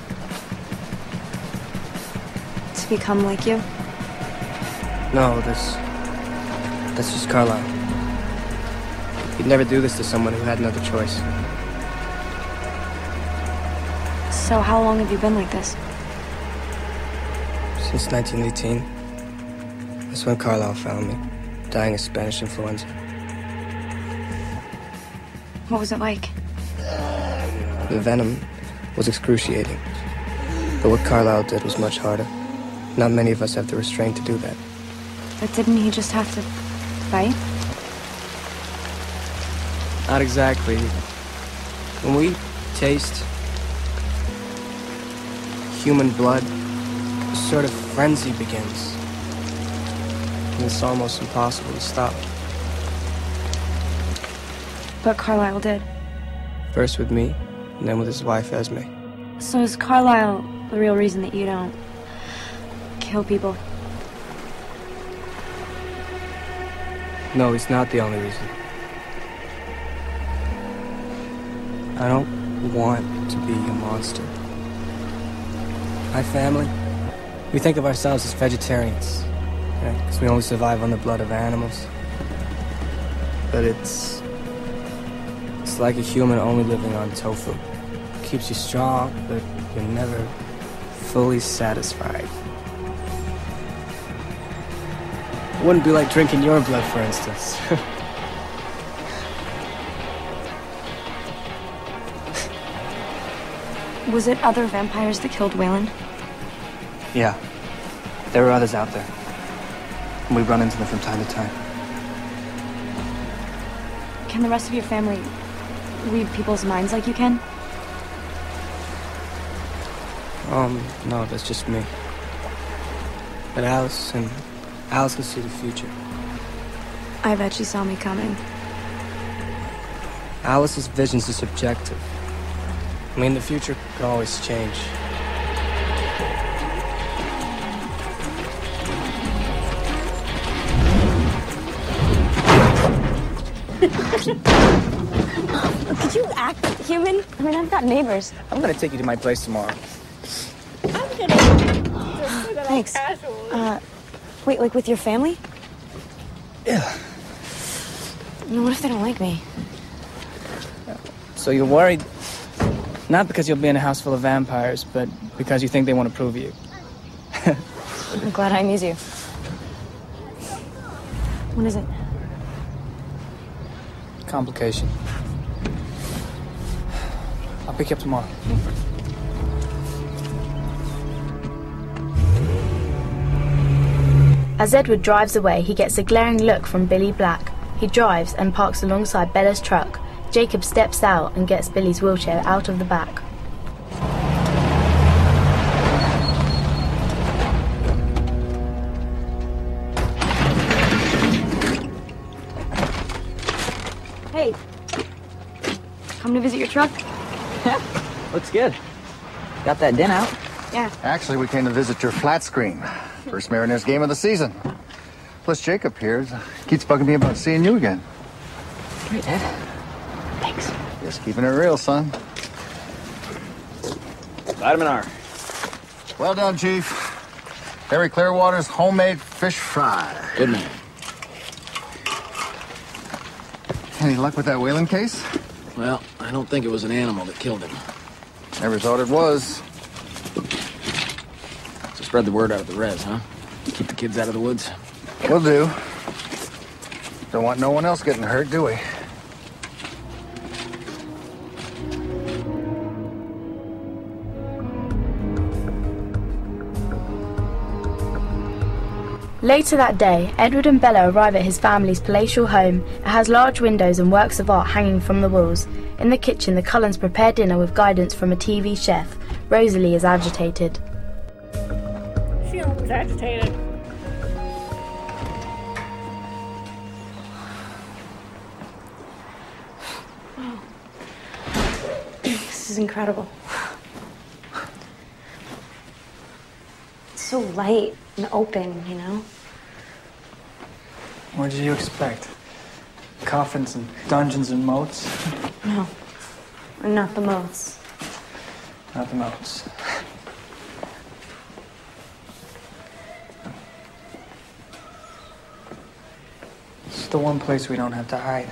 to become like you? No, this... that's just Carlisle. You'd never do this to someone who had another choice. So, how long have you been like this? Since nineteen eighteen. That's when Carlisle found me. Dying of Spanish influenza. What was it like? The venom was excruciating, but what Carlisle did was much harder. Not many of us have the restraint to do that. But didn't he just have to fight? Not exactly. When we taste human blood, a sort of frenzy begins. It's almost impossible to stop. But Carlisle did. First with me, and then with his wife, Esme. So is Carlisle the real reason that you don't kill people? No, he's not the only reason. I don't want to be a monster. My family, we think of ourselves as vegetarians. Because yeah, we only survive on the blood of animals. But it's... it's like a human only living on tofu. It keeps you strong, but you're never fully satisfied. It wouldn't be like drinking your blood, for instance. Was it other vampires that killed Waylon? Yeah. There were others out there. And we run into them from time to time. Can the rest of your family read people's minds like you can? Um, no, that's just me. But Alice and... Alice can see the future. I bet she saw me coming. Alice's visions are subjective. I mean, the future could always change. Could you act human? I mean, I've got neighbors. I'm gonna take you to my place tomorrow. I'm gonna... Thanks. Uh, wait, like with your family? Yeah. You know, what if they don't like me? So you're worried, not because you'll be in a house full of vampires, but because you think they want to prove you. I'm glad I amuse you. When is it? Complication. I'll pick you up tomorrow. As Edward drives away, he gets a glaring look from Billy Black. He drives and parks alongside Bella's truck. Jacob steps out and gets Billy's wheelchair out of the back. Come to visit your truck? Yeah, looks good. Got that dent out? Yeah. Actually, we came to visit your flat screen. First Mariners game of the season. Plus, Jacob here keeps bugging me about seeing you again. Great, Ed. Thanks. Just keeping it real, son. Vitamin R. Well done, Chief. Harry Clearwater's homemade fish fry. Good man. Any luck with that Waylon case? Well, I don't think it was an animal that killed him. Never thought it was. Spread the word out of the res, huh? Keep the kids out of the woods. Will do. Don't want no one else getting hurt, do we? Later that day, Edward and Bella arrive at his family's palatial home. It has large windows and works of art hanging from the walls. In the kitchen, the Cullens prepare dinner with guidance from a T V chef. Rosalie is agitated. She was agitated. Wow. This is incredible. It's so light. Open, you know. What did you expect? Coffins and dungeons and moats? No, not the moats. Not the moats. It's the one place we don't have to hide.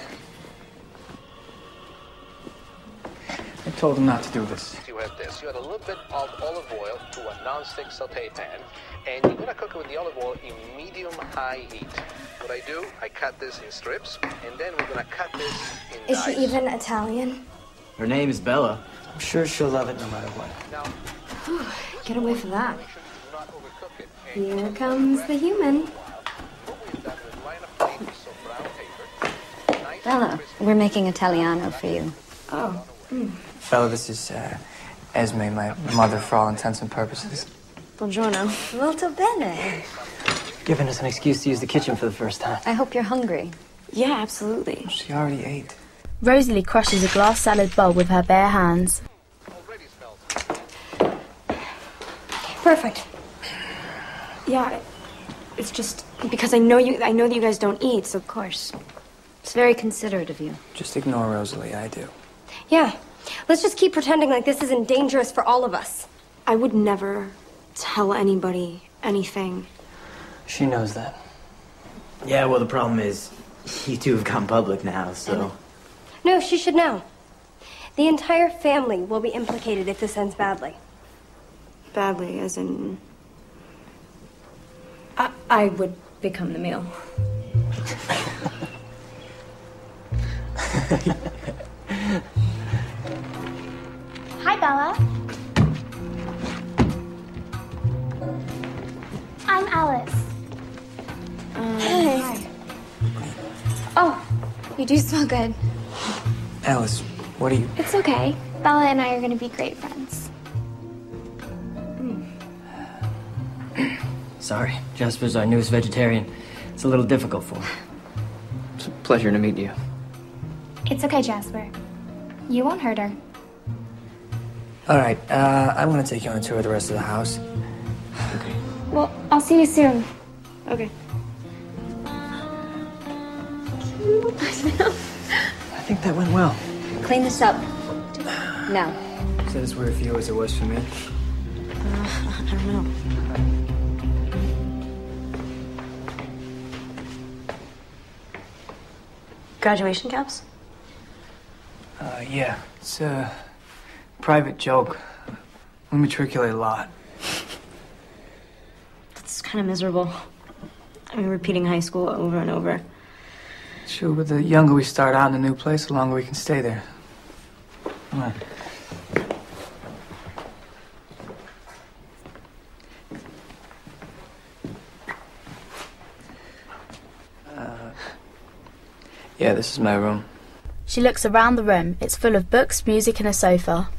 I told him not to do this. You have this. You add a little bit of olive oil to a nonstick saute pan, and you're gonna cook it with the olive oil in medium-high heat. What I do, I cut this in strips, and then we're gonna cut this in dice. Is she even Italian? Her name is Bella. I'm sure she'll love it no matter what. Now, whew, get away from that. Here comes the human. Bella, we're making Italiano for you. Oh. Mm. Bella, this is uh, Esme, my mother, for all intents and purposes. Buongiorno. Molto bene. Giving us an excuse to use the kitchen for the first time. I hope you're hungry. Yeah, absolutely. Oh, she already ate. Rosalie crushes a glass salad bowl with her bare hands. Perfect. Yeah, it's just because I know you. I know that you guys don't eat, so of course. It's very considerate of you. Just ignore Rosalie, I do. Yeah, let's just keep pretending like this isn't dangerous for all of us. I would never tell anybody anything. She knows that. Yeah, well, the problem is you two have gone public now, so... No, she should know. The entire family will be implicated if this ends badly. Badly, as in... I, I would become the meal. Hi, Bella. I'm Alice. Um, hey. Hi. Oh, you do smell good. Alice, what are you? It's okay. Bella and I are going to be great friends. Mm. Sorry, Jasper's our newest vegetarian. It's a little difficult for him. It's a pleasure to meet you. It's okay, Jasper. You won't hurt her. All right, uh, I'm gonna take you on a tour of the rest of the house. Okay. Well, I'll see you soon. Okay. I think that went well. Clean this up. No. Is that as weird for you as it was for me? Uh, I don't know. Graduation caps? Uh, yeah. It's a private joke. We matriculate a lot. That's kind of miserable. I mean, repeating high school over and over. Sure, but the younger we start out in a new place, the longer we can stay there. Come on. Uh, yeah, this is my room. She looks around the room. It's full of books, music, and a sofa.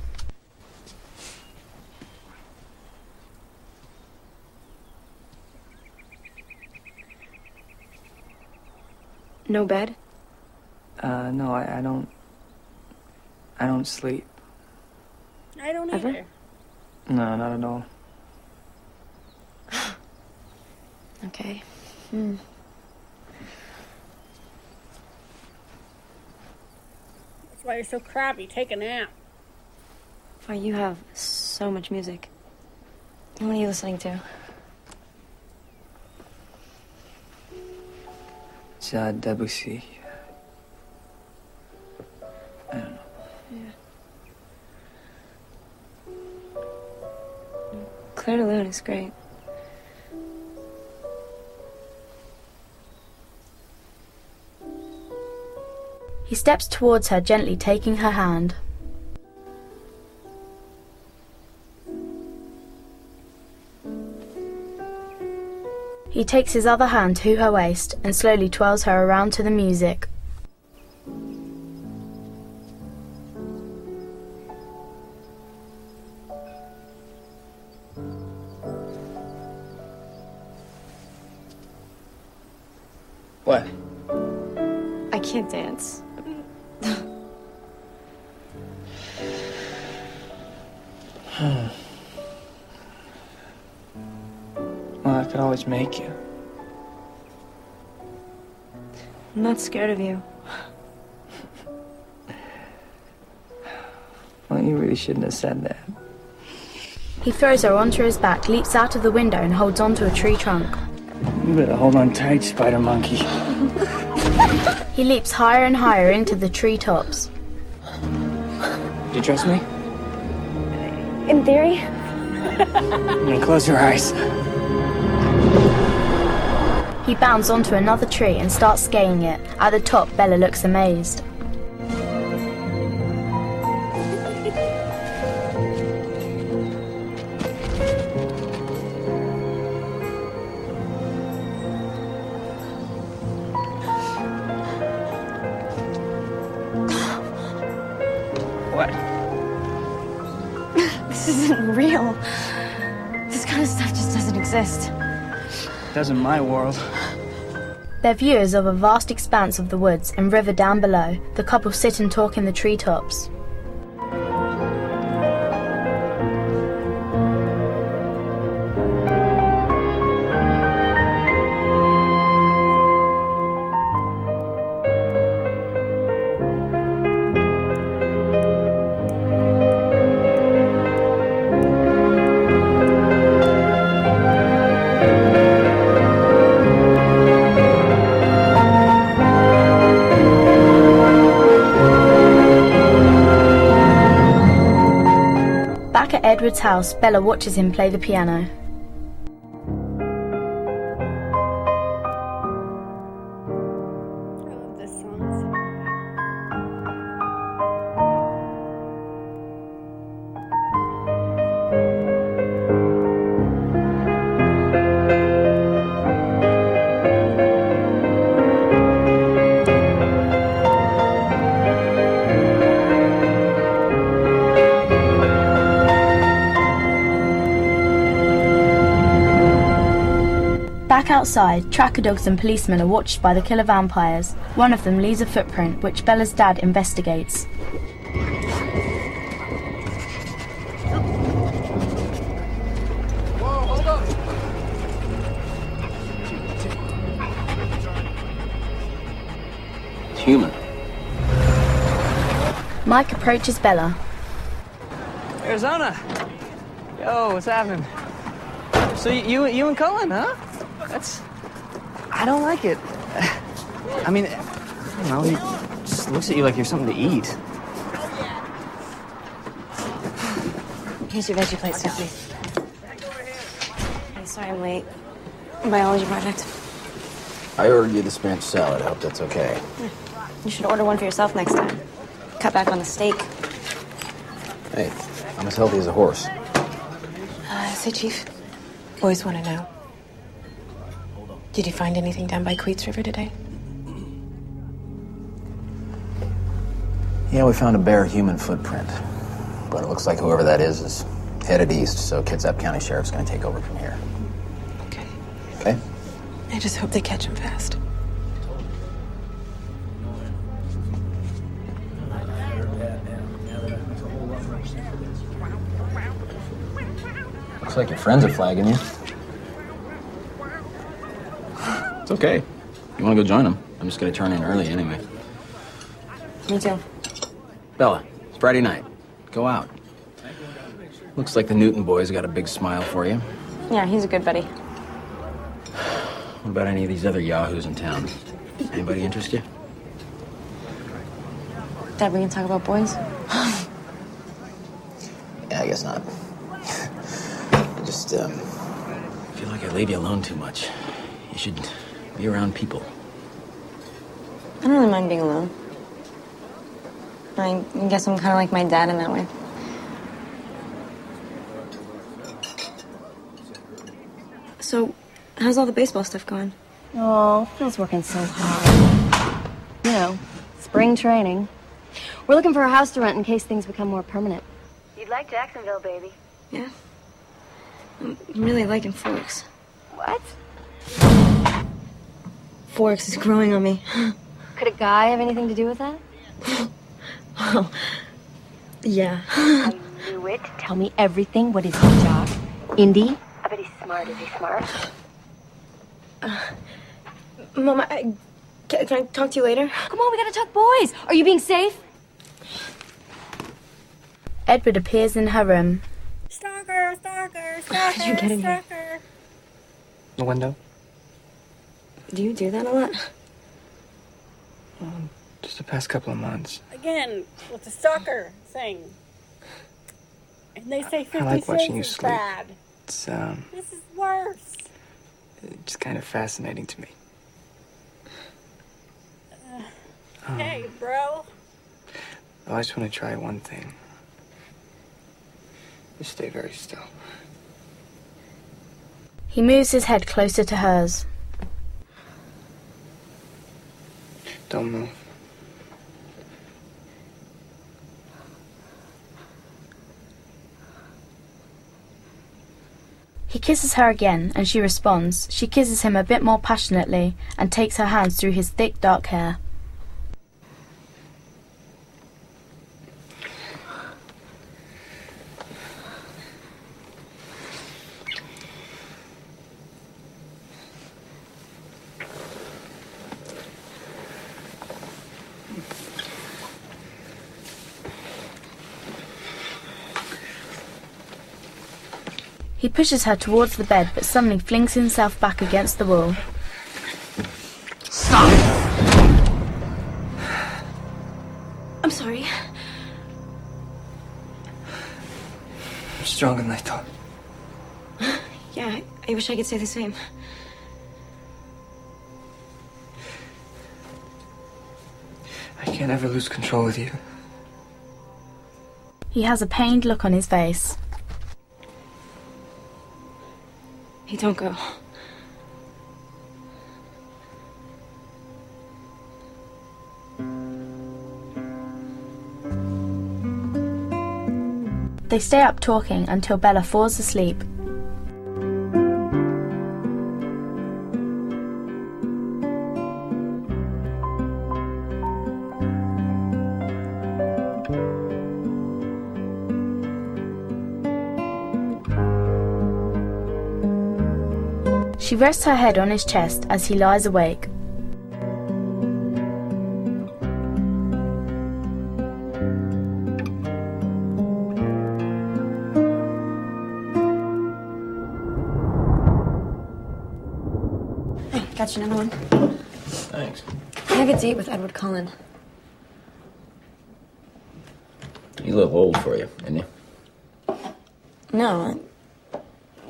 No bed? Uh, no, I, I don't... I don't sleep. I don't either. Ever? No, not at all. Okay. Hmm. Why you're so crabby? Take a nap. Why you have so much music? What are you listening to? It's uh, Debussy. I don't know. Yeah. Claire de Lune is great. He steps towards her, gently taking her hand. He takes his other hand to her waist and slowly twirls her around to the music. What? I can't dance. Well, I could always make you. I'm not scared of you. Well, you really shouldn't have said that. He throws her onto his back, leaps out of the window, and holds onto a tree trunk. You better hold on tight, spider monkey. He leaps higher and higher into the treetops. Do you trust me? In theory. I'm gonna close your eyes. He bounds onto another tree and starts scaling it. At the top, Bella looks amazed. In my world. They're viewers of a vast expanse of the woods and river down below. The couple sit and talk in the treetops. Edward's house, Bella watches him play the piano. I love this song. Outside, tracker dogs and policemen are watched by the killer vampires. One of them leaves a footprint, which Bella's dad investigates. Whoa, hold up. It's human. Mike approaches Bella. Arizona! Yo, what's happening? So you, you and Cullen, huh? That's... I don't like it. I mean, I don't know, he just looks at you like you're something to eat. Here's your veggie plate, Stephanie. I'm sorry I'm late. Biology project. I ordered you the Spanish salad. I hope that's okay. You should order one for yourself next time. Cut back on the steak. Hey, I'm as healthy as a horse. Uh, say, Chief. Boys want to know. Did you find anything down by Quileute River today? Yeah, we found a bare human footprint. But it looks like whoever that is is headed east, so Kitsap County Sheriff's gonna take over from here. Okay. Okay? I just hope they catch him fast. Looks like your friends are flagging you. It's okay. You want to go join them? I'm just going to turn in early anyway. Me too. Bella, it's Friday night. Go out. Looks like the Newton boy's got a big smile for you. Yeah, he's a good buddy. What about any of these other yahoos in town? Anybody interest you? Dad, we can talk about boys? Yeah, I guess not. I just, um... I feel like I leave you alone too much. You should... be around people. I don't really mind being alone. I guess I'm kind of like my dad in that way. So, how's all the baseball stuff going? Oh, Phil's working so hard. You know, spring training. We're looking for a house to rent in case things become more permanent. You'd like Jacksonville, baby. Yeah. I'm really liking Forks. What? Forks is growing on me. Could a guy have anything to do with that? Oh, yeah. I knew it. Tell me everything. What is his job? Indie? I bet he's smart. Is he smart? Uh, Mom, I, can, can I talk to you later? Come on, we gotta talk boys. Are you being safe? Edward appears in her room. Stalker, stalker, stalker, How did you get in stalker. Here? The window. Do you do that a lot? Um, just the past couple of months. Again, with the stalker thing. And they say fifty-six I like watching you sleep. Bad. It's, um... This is worse. It's kind of fascinating to me. Uh, um, hey, bro. I just want to try one thing. Just stay very still. He moves his head closer to hers. Don't move. He kisses her again, and she responds. She kisses him a bit more passionately and takes her hands through his thick, dark hair. He pushes her towards the bed, but suddenly flings himself back against the wall. Stop! I'm sorry. I'm stronger than I thought. Yeah, I, I wish I could say the same. I can't ever lose control with you. He has a pained look on his face. Hey, don't go. They stay up talking until Bella falls asleep. She rests her head on his chest as he lies awake. Hey, got you another one. Thanks. I have a date with Edward Cullen. You look old for you, didn't you? No.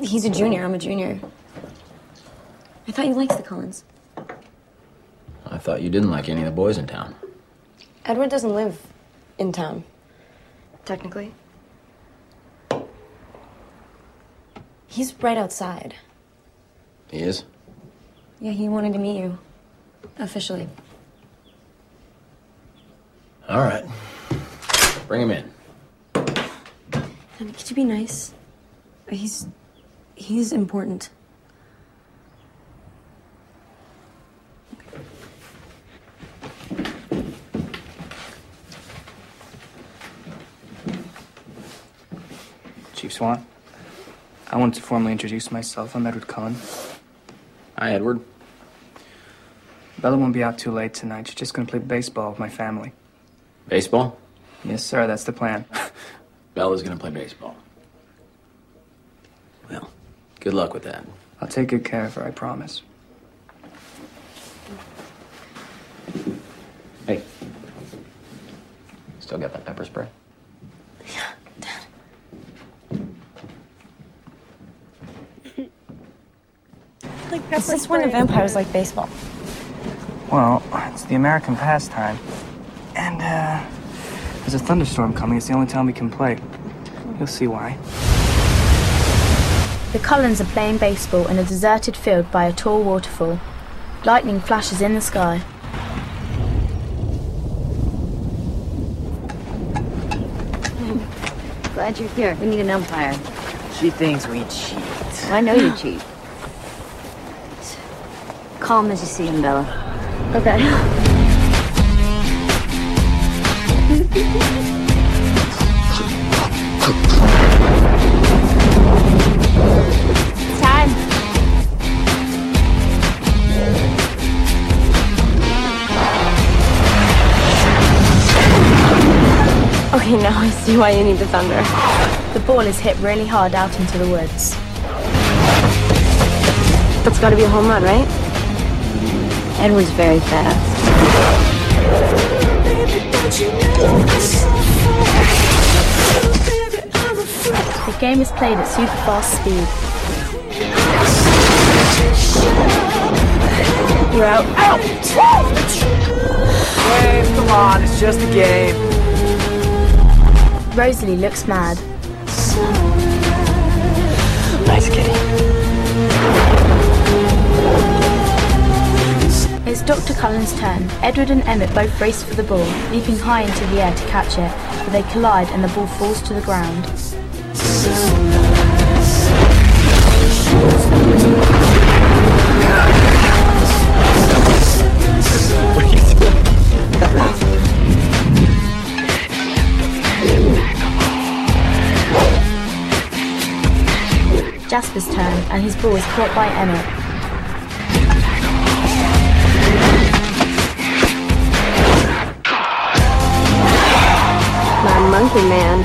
He's a junior, I'm a junior. I thought you liked the Cullens. I thought you didn't like any of the boys in town. Edward doesn't live in town, technically. He's right outside. He is? Yeah, he wanted to meet you. Officially. All right. Bring him in. Um, could you be nice? He's... he's important. Chief Swan, I wanted to formally introduce myself. I'm Edward Cullen. Hi, Edward. Bella won't be out too late tonight. She's just going to play baseball with my family. Baseball? Yes, sir. That's the plan. Bella's going to play baseball. Well, good luck with that. I'll take good care of her, I promise. Hey. Still got that pepper spray? Since when do vampires like baseball? Well, it's the American pastime. And, uh, There's a thunderstorm coming. It's the only time we can play. You'll see why. The Cullens are playing baseball in a deserted field by a tall waterfall. Lightning flashes in the sky. Glad you're here. We need an umpire. She thinks we cheat. Well, I know you cheat. Calm as you see him, Bella. Okay. Time. Okay, now I see why you need the thunder. The ball is hit really hard out into the woods. That's gotta be a home run, right? Edward's very fast. The game is played at super fast speed. You're out. Out! Hey, come on, it's just a game. Rosalie looks mad. Nice kitty. It's Doctor Cullen's turn. Edward and Emmett both race for the ball, leaping high into the air to catch it, but they collide and the ball falls to the ground. Jasper's turn, and his ball is caught by Emmett. Monkey man.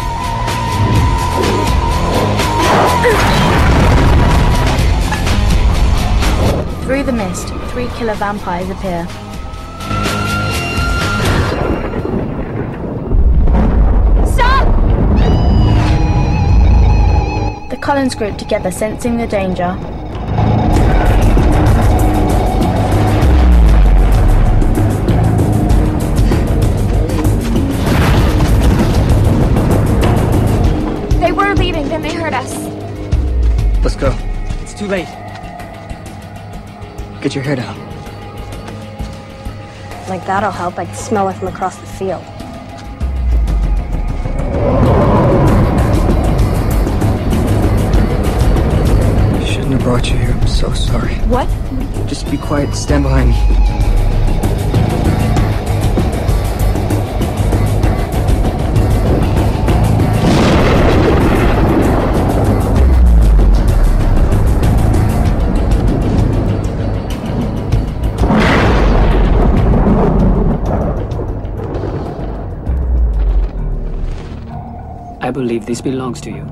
Through the mist, three killer vampires appear. Stop! The Collins group together, sensing the danger. Let's go. It's too late. Get your hair down. Like that'll help. I can smell it from across the field. I shouldn't have brought you here. I'm so sorry. What? Just be quiet. Stand behind me. I believe this belongs to you.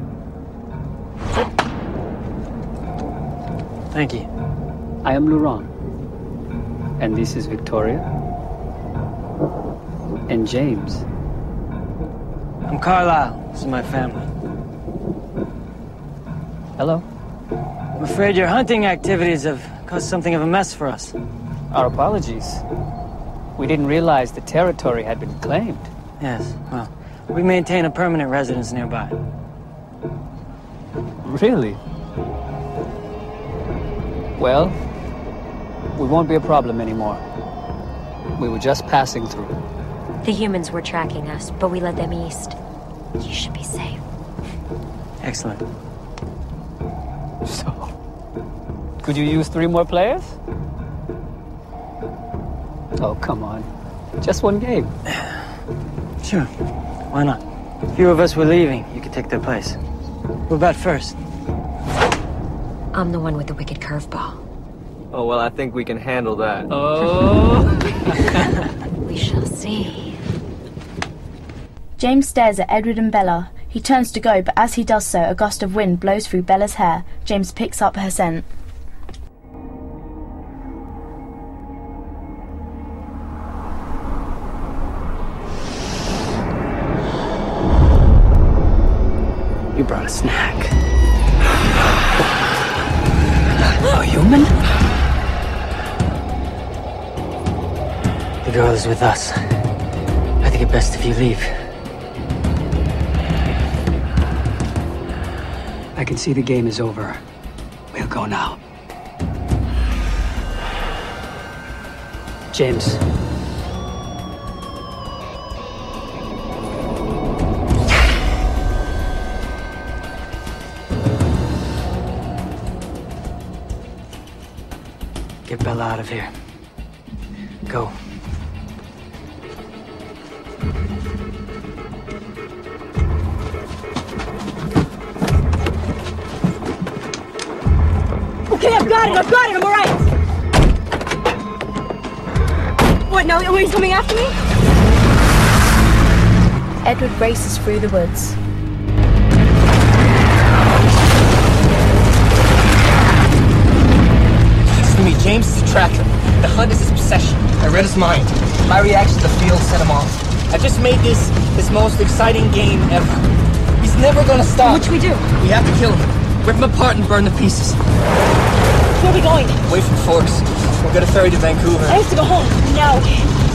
Thank you. I am Laurent. And this is Victoria. And James. I'm Carlisle. This is my family. Hello. I'm afraid your hunting activities have caused something of a mess for us. Our apologies. We didn't realize the territory had been claimed. Yes, well. We maintain a permanent residence nearby. Really? Well, we won't be a problem anymore. We were just passing through. The humans were tracking us, but we led them east. You should be safe. Excellent. So, could you use three more players? Oh, come on. Just one game. Sure. Why not? A few of us were leaving. You could take their place. What about first? I'm the one with the wicked curveball. Oh, well, I think we can handle that. Oh! We shall see. James stares at Edward and Bella. He turns to go, but as he does so, a gust of wind blows through Bella's hair. James picks up her scent. You brought a snack. A human? The girl is with us. I think it best if you leave. I can see the game is over. We'll go now. James. Get Bella out of here. Go. Okay, I've got it, I've got it, I'm all right. What, now he's coming after me? Edward races through the woods. Me, James is a tracker. The hunt is his obsession. I read his mind. My reaction to the field set him off. I just made this his most exciting game ever. He's never gonna stop. Which we do. We have to kill him. Rip him apart and burn to pieces. Where are we going? Away from Forks. We'll get a ferry to Vancouver. I have to go home. No.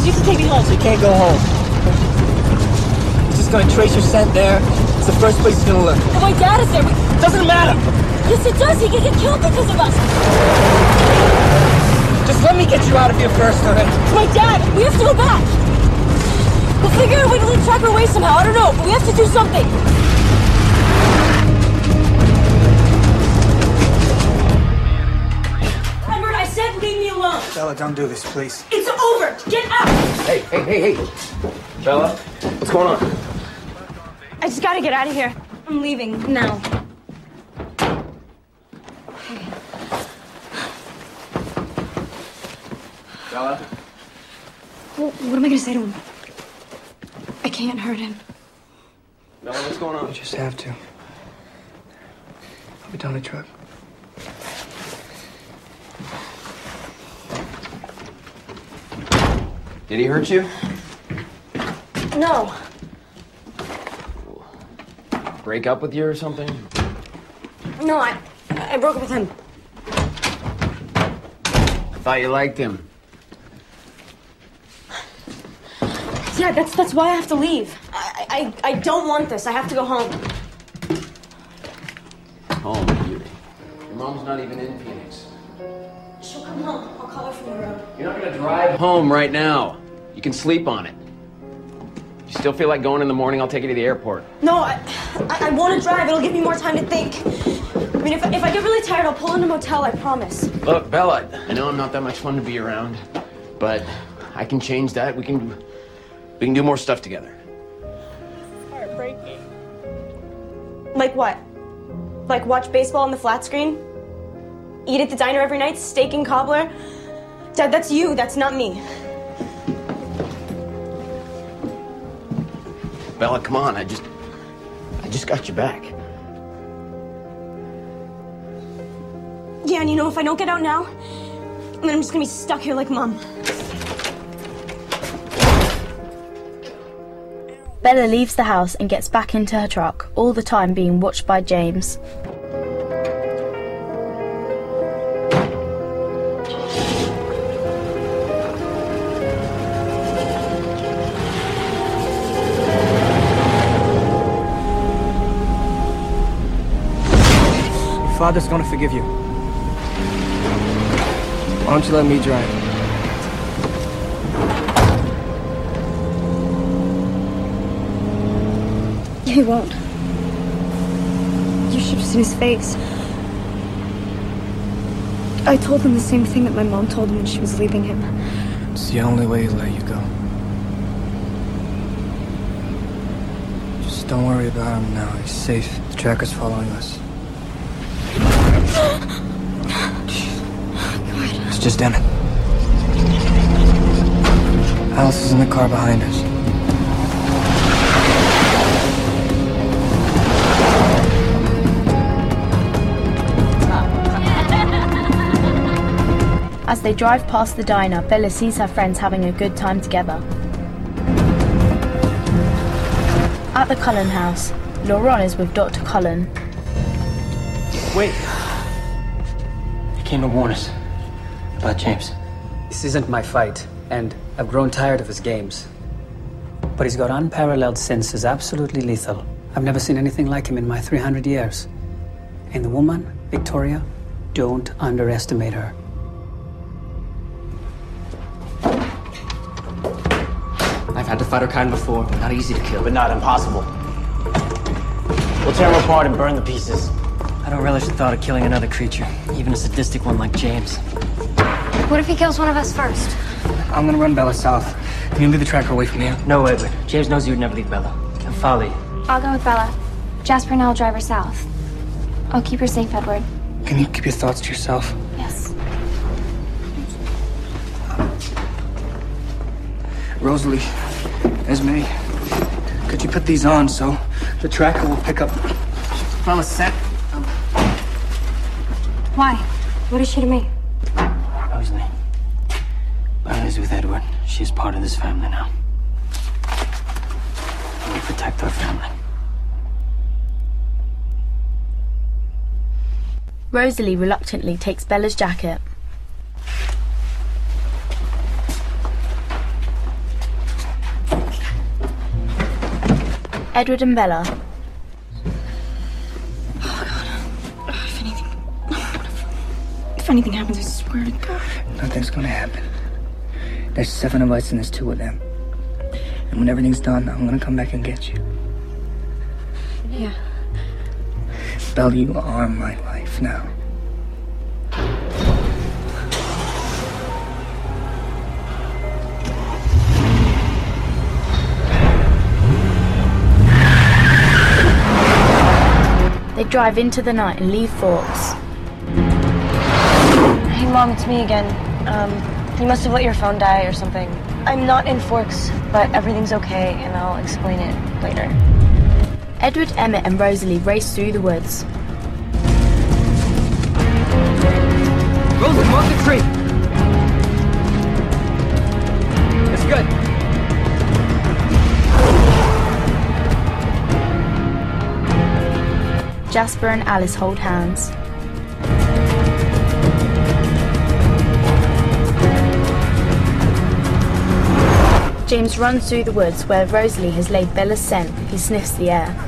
You can take me home. So you can't go home. He's just gonna trace your scent there. It's the first place he's gonna look. But my dad is there. We... Doesn't matter. Yes, it does. He could get killed because of us. Just let me get you out of here first, alright? My dad, we have to go back. We'll figure out a way to lead Tracker away somehow. I don't know, but we have to do something. Edward, I said leave me alone. Bella, don't do this, please. It's over. Get out. Hey, hey, hey, hey. Bella, what's going on? I just gotta get out of here. I'm leaving now. Bella? Well, what am I going to say to him? I can't hurt him. Bella, what's going on? You just have to. I'll be down the truck. Did he hurt you? No. Break up with you or something? No, I, I broke up with him. I thought you liked him. Yeah, that's that's why I have to leave. I, I I don't want this. I have to go home. Home, beauty. Your mom's not even in Phoenix. She'll come home. I'll call her from the road. You're not gonna drive home right now. You can sleep on it. You still feel like going in the morning? I'll take you to the airport. No, I I, I want to drive. It'll give me more time to think. I mean, if I, if I get really tired, I'll pull in a motel. I promise. Look, Bella. I know I'm not that much fun to be around, but I can change that. We can. We can do more stuff together. Heartbreaking. Like what? Like watch baseball on the flat screen? Eat at the diner every night, steak and cobbler? Dad, that's you, that's not me. Bella, come on, I just... I just got your back. Yeah, and you know, if I don't get out now, then I'm just gonna be stuck here like Mom. Bella leaves the house and gets back into her truck, all the time being watched by James. Your father's gonna forgive you. Why don't you let me drive? He won't. You should have seen his face. I told him the same thing that my mom told him when she was leaving him. It's the only way he'll let you go. Just don't worry about him now. He's safe. The tracker's following us. God. It's just Emmett. Alice is in the car behind us. As they drive past the diner, Bella sees her friends having a good time together. At the Cullen house, Laurent is with Doctor Cullen. Wait. They came to warn us about James. This isn't my fight, and I've grown tired of his games. But he's got unparalleled senses, absolutely lethal. I've never seen anything like him in my three hundred years. And the woman, Victoria, don't underestimate her. I've had to fight her kind before. Not easy to kill. But not impossible. We'll tear her apart and burn the pieces. I don't relish the thought of killing another creature, even a sadistic one like James. What if he kills one of us first? I'm gonna run Bella south. Can you lead the tracker away from here? No, Edward. James knows you would never leave Bella. He'll follow you. I'll go with Bella. Jasper and I will drive her south. I'll keep her safe, Edward. Can you keep your thoughts to yourself? Yes. Rosalie, Esme, could you put these on so the tracker will pick up Bella's scent? Um... Why? What is she to me? Rosalie, Bella is with Edward. She is part of this family now. We protect our family. Rosalie reluctantly takes Bella's jacket. Edward and Bella. Oh, God. If anything... If, if anything happens, I swear to God... Nothing's gonna happen. There's seven of us and there's two of them. And when everything's done, I'm gonna come back and get you. Yeah. Bella, you are my life now. They drive into the night and leave Forks. Hey, Mom, it's me again. Um, you must have let your phone die or something. I'm not in Forks, but everything's okay, and I'll explain it later. Edward, Emmett, and Rosalie race through the woods. Rosalie, mark the tree! It's good. Jasper and Alice hold hands. James runs through the woods where Rosalie has laid Bella's scent. He sniffs the air.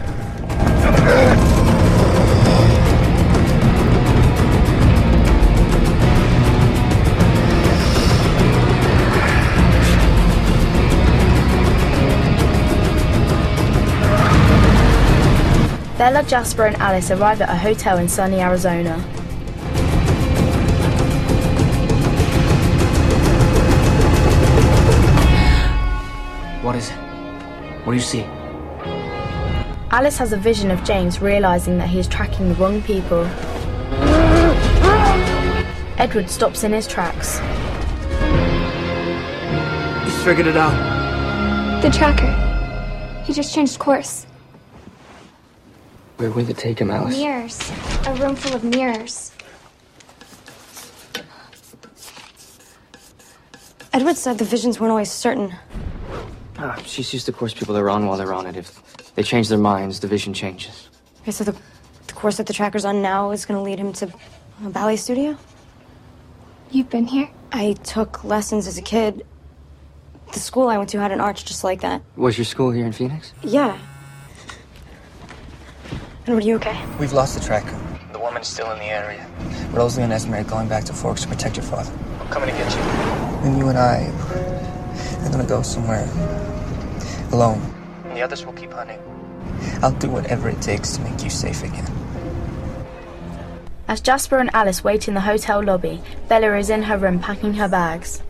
Bella, Jasper and Alice arrive at a hotel in sunny Arizona. What is it? What do you see? Alice has a vision of James realising that he is tracking the wrong people. Edward stops in his tracks. He's figured it out. The tracker. He just changed course. Where would it take him, Alice? Mirrors. A room full of mirrors. Edward said the visions weren't always certain. Ah, she's used to course people they're on while they're on it. If they change their minds, the vision changes. Okay, so the, the course that the tracker's on now is going to lead him to a ballet studio? You've been here? I took lessons as a kid. The school I went to had an arch just like that. Was your school here in Phoenix? Yeah. Are you okay? We've lost the tracker. The woman's still in the area. Rosalie and Esme are going back to Forks to protect your father. I'm coming to get you. And you and I are gonna go somewhere. Alone. And the others will keep hunting. I'll do whatever it takes to make you safe again. As Jasper and Alice wait in the hotel lobby, Bella is in her room packing her bags.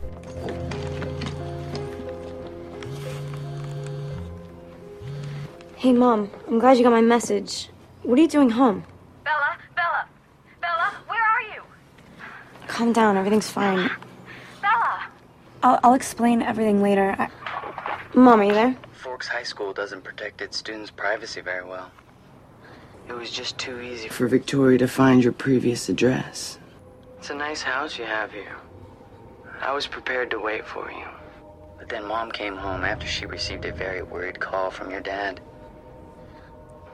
Hey, Mom. I'm glad you got my message. What are you doing home? Bella, Bella, Bella, where are you? Calm down, everything's fine. Bella! I'll, I'll explain everything later. I... Mom, are you there? Forks High School doesn't protect its students' privacy very well. It was just too easy for Victoria to find your previous address. It's a nice house you have here. I was prepared to wait for you. But then Mom came home after she received a very worried call from your dad.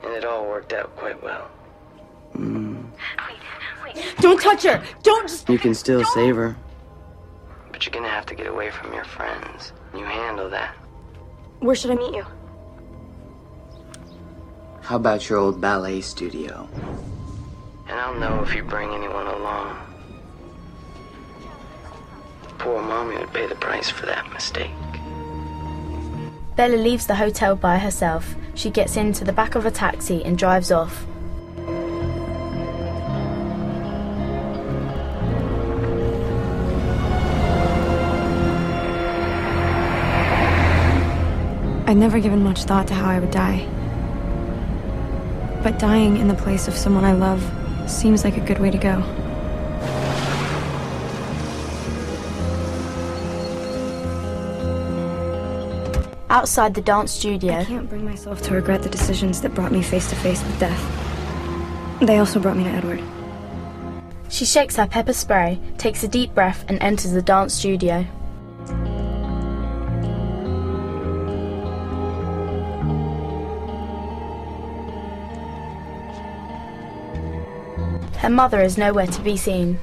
And it all worked out quite well. Mm. Wait, wait. Don't touch her! Don't just... You can still don't. Save her. But you're gonna have to get away from your friends. You handle that. Where should I meet you? How about your old ballet studio? And I'll know if you bring anyone along. Poor mommy would pay the price for that mistake. Bella leaves the hotel by herself. She gets into the back of a taxi and drives off. I'd never given much thought to how I would die. But dying in the place of someone I love seems like a good way to go. Outside the dance studio... I can't bring myself to regret the decisions that brought me face to face with death. They also brought me to Edward. She shakes her pepper spray, takes a deep breath, and enters the dance studio. Her mother is nowhere to be seen.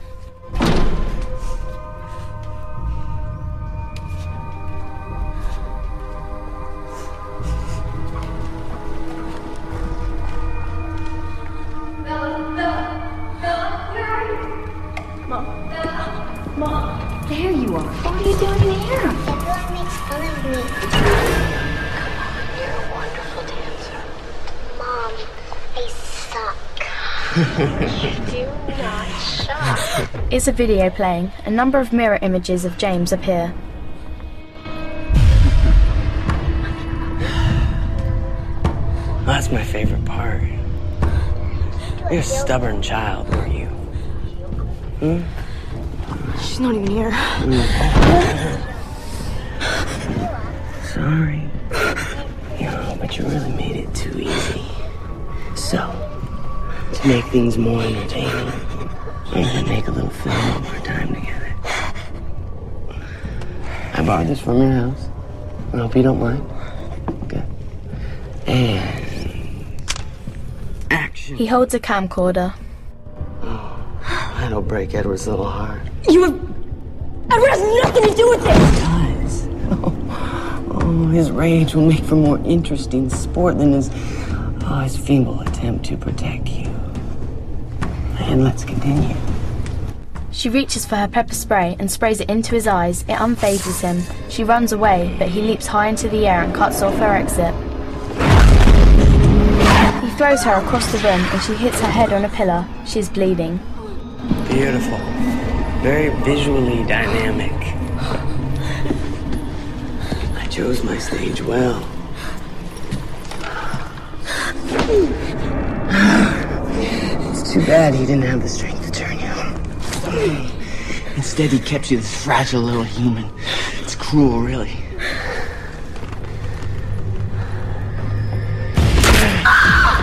It's a video playing. A number of mirror images of James appear. That's my favorite part. You're a stubborn child, weren't you? Hmm? She's not even here. Mm. Sorry. Yeah, but you really made it too easy. So, to make things more entertaining, we're gonna make a little film of our time together. I borrowed this from your house. I hope you don't mind. Good. And... action. He holds a camcorder. Oh, that'll break Edward's little heart. You have... Edward has nothing to do with this! He does. Oh, oh, his rage will make for more interesting sport than his... Oh, his feeble attempt to protect you. And let's continue. She reaches for her pepper spray and sprays it into his eyes. It unfazes him. She runs away, but he leaps high into the air and cuts off her exit. He throws her across the room and she hits her head on a pillar. She's bleeding. Beautiful. Very visually dynamic. I chose my stage well. Too bad he didn't have the strength to turn you. Instead, he kept you this fragile little human. It's cruel, really.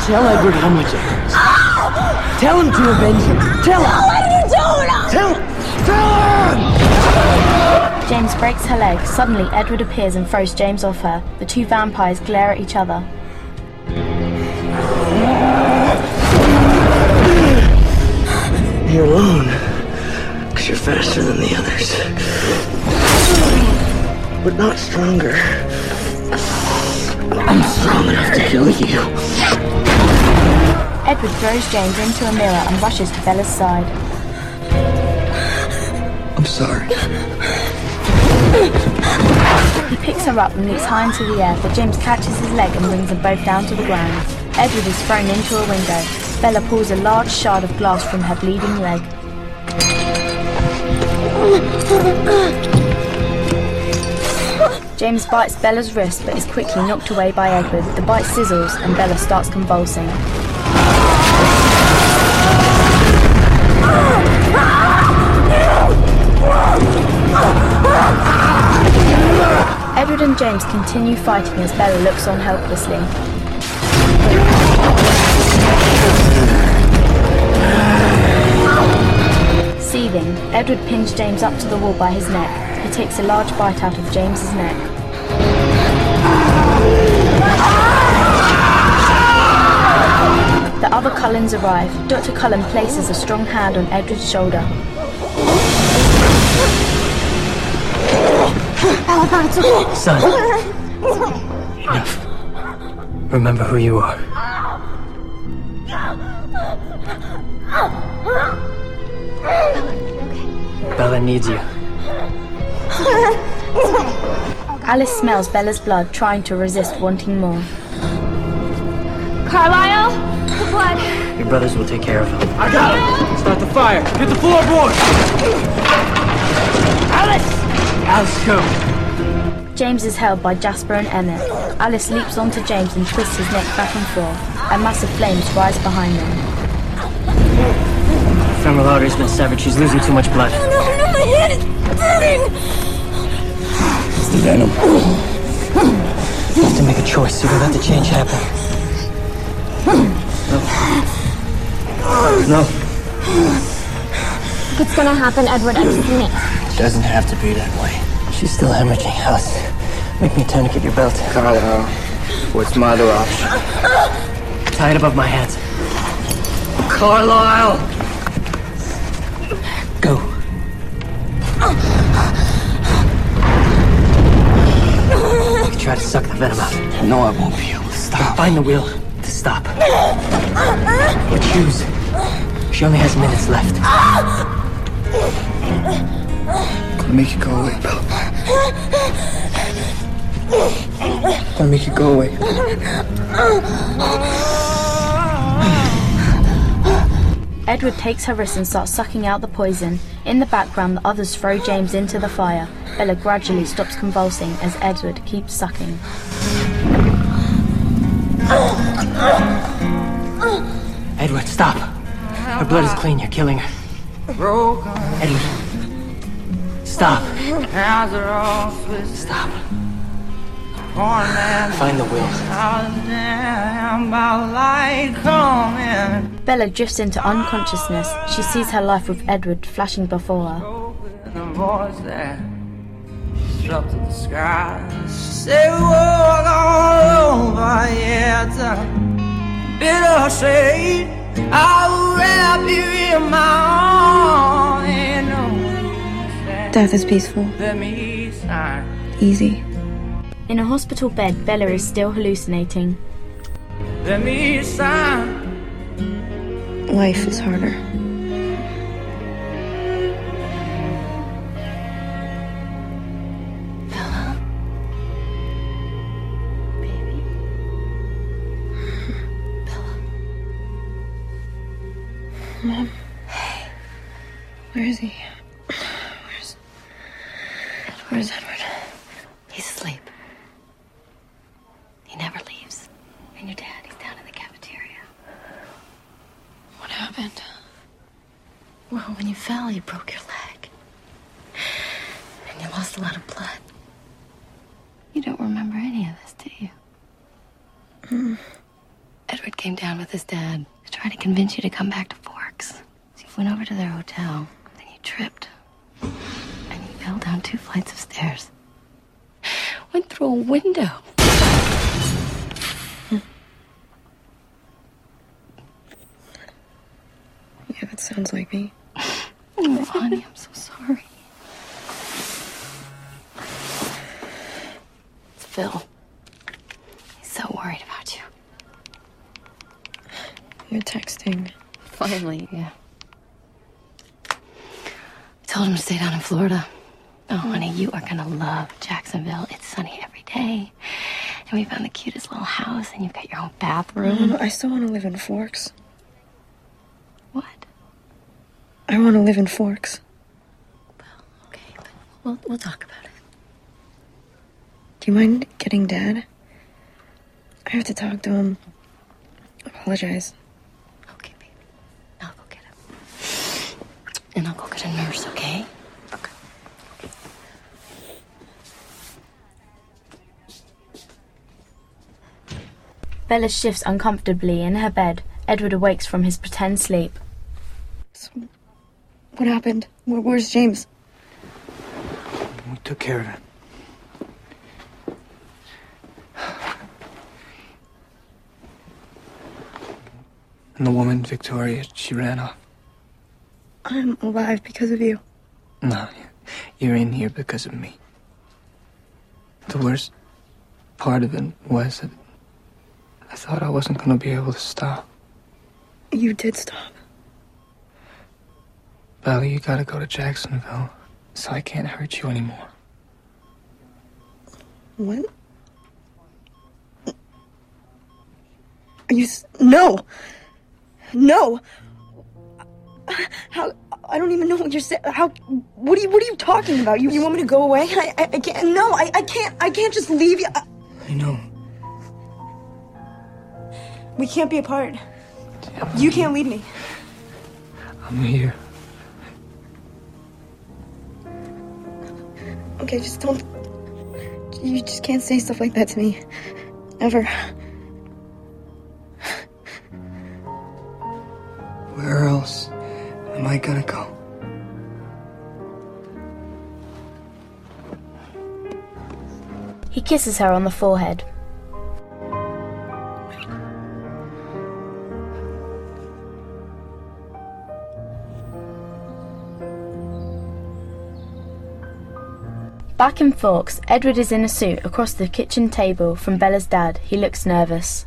Tell Edward how much it hurts. Tell him to avenge him. Tell him! What are you doing? Tell him! Tell him! James breaks her leg. Suddenly, Edward appears and throws James off her. The two vampires glare at each other. You're alone, because you're faster than the others, but not stronger. I'm strong enough to kill you. Edward throws James into a mirror and rushes to Bella's side. I'm sorry. He picks her up and leaps high into the air, but James catches his leg and brings them both down to the ground. Edward is thrown into a window. Bella pulls a large shard of glass from her bleeding leg. James bites Bella's wrist but is quickly knocked away by Edward. The bite sizzles and Bella starts convulsing. Edward and James continue fighting as Bella looks on helplessly. Seething, Edward pins James up to the wall by his neck. He takes a large bite out of James's neck. The other Cullens arrive. Doctor Cullen places a strong hand on Edward's shoulder. Son. Enough. Remember who you are. Bella needs you. Alice smells Bella's blood, trying to resist wanting more. Carlisle, the blood. Your brothers will take care of him. I got him! Start the fire! Get the floorboard! Alice! Alice, go! James is held by Jasper and Emmett. Alice leaps onto James and twists his neck back and forth, and massive flames rise behind them. Her femoral artery's been severed. She's losing too much blood. No, no, no, my head is burning! It's the venom. You have to make a choice, so we'll let the change happen. No. No. It's gonna happen, Edward. I'm doing it. It doesn't have to be that way. She's still hemorrhaging. Alice, make me a tourniquet your belt. Carlisle, what's my other option? Tie it above my hands. Carlisle! Go. You can try to suck the venom out. No, I won't be able to stop. Find the wheel. Stop. But choose. She only has minutes left. I'm gonna make it go away, Bella. I'm gonna make it go away. Edward takes her wrist and starts sucking out the poison. In the background, the others throw James into the fire. Bella gradually stops convulsing as Edward keeps sucking. Edward, stop. Her blood is clean. You're killing her. Edward, stop. Stop. Find the will. Bella drifts into unconsciousness. She sees her life with Edward flashing before her. Up to the sky, say world all over, yeah, it's a bitter shade. I'll wrap you in my arms, and oh, death is peaceful, easy. In a hospital bed, Bella is still hallucinating. Let me sign. Life is harder. Mom. Hey. Where is he? Where's... Where's Edward? He's asleep. He never leaves. And your dad, he's down in the cafeteria. What happened? Well, when you fell, you broke your leg. And you lost a lot of blood. You don't remember any of this, do you? Mm. Edward came down with his dad to try to convince you to come back to Forks. So you went over to their hotel, then you tripped. And you fell down two flights of stairs. Went through a window. Yeah, that sounds like me. Oh, honey, I'm so sorry. It's Phil. He's so worried about you. You're texting. Finally, yeah. I told him to stay down in Florida. Oh, honey, you are gonna love Jacksonville. It's sunny every day. And we found the cutest little house, and you've got your own bathroom. Um, I still want to live in Forks. What? I want to live in Forks. Well, okay, but we'll, we'll talk about it. Do you mind getting Dad? I have to talk to him. Apologize. I'll go get him. And I'll go get a nurse, okay? Okay. Bella shifts uncomfortably in her bed. Edward awakes from his pretend sleep. So, what happened? Where, where's James? We took care of him. And the woman, Victoria, she ran off. I'm alive because of you. No, you're in here because of me. The worst part of it was that I thought I wasn't going to be able to stop. You did stop. Billy, you gotta go to Jacksonville, so I can't hurt you anymore. What? Are you... S no! No! How... I don't even know what you're saying. How... What are you... What are you talking about? You, you want me to go away? I... I, I can't... No, I, I can't... I can't just leave you. I, I know. We can't be apart. Damn. You can't leave me. I'm here. Okay, just don't... You just can't say stuff like that to me. Ever. Where else am I gonna go? He kisses her on the forehead. Back in Forks, Edward is in a suit across the kitchen table from Bella's dad. He looks nervous.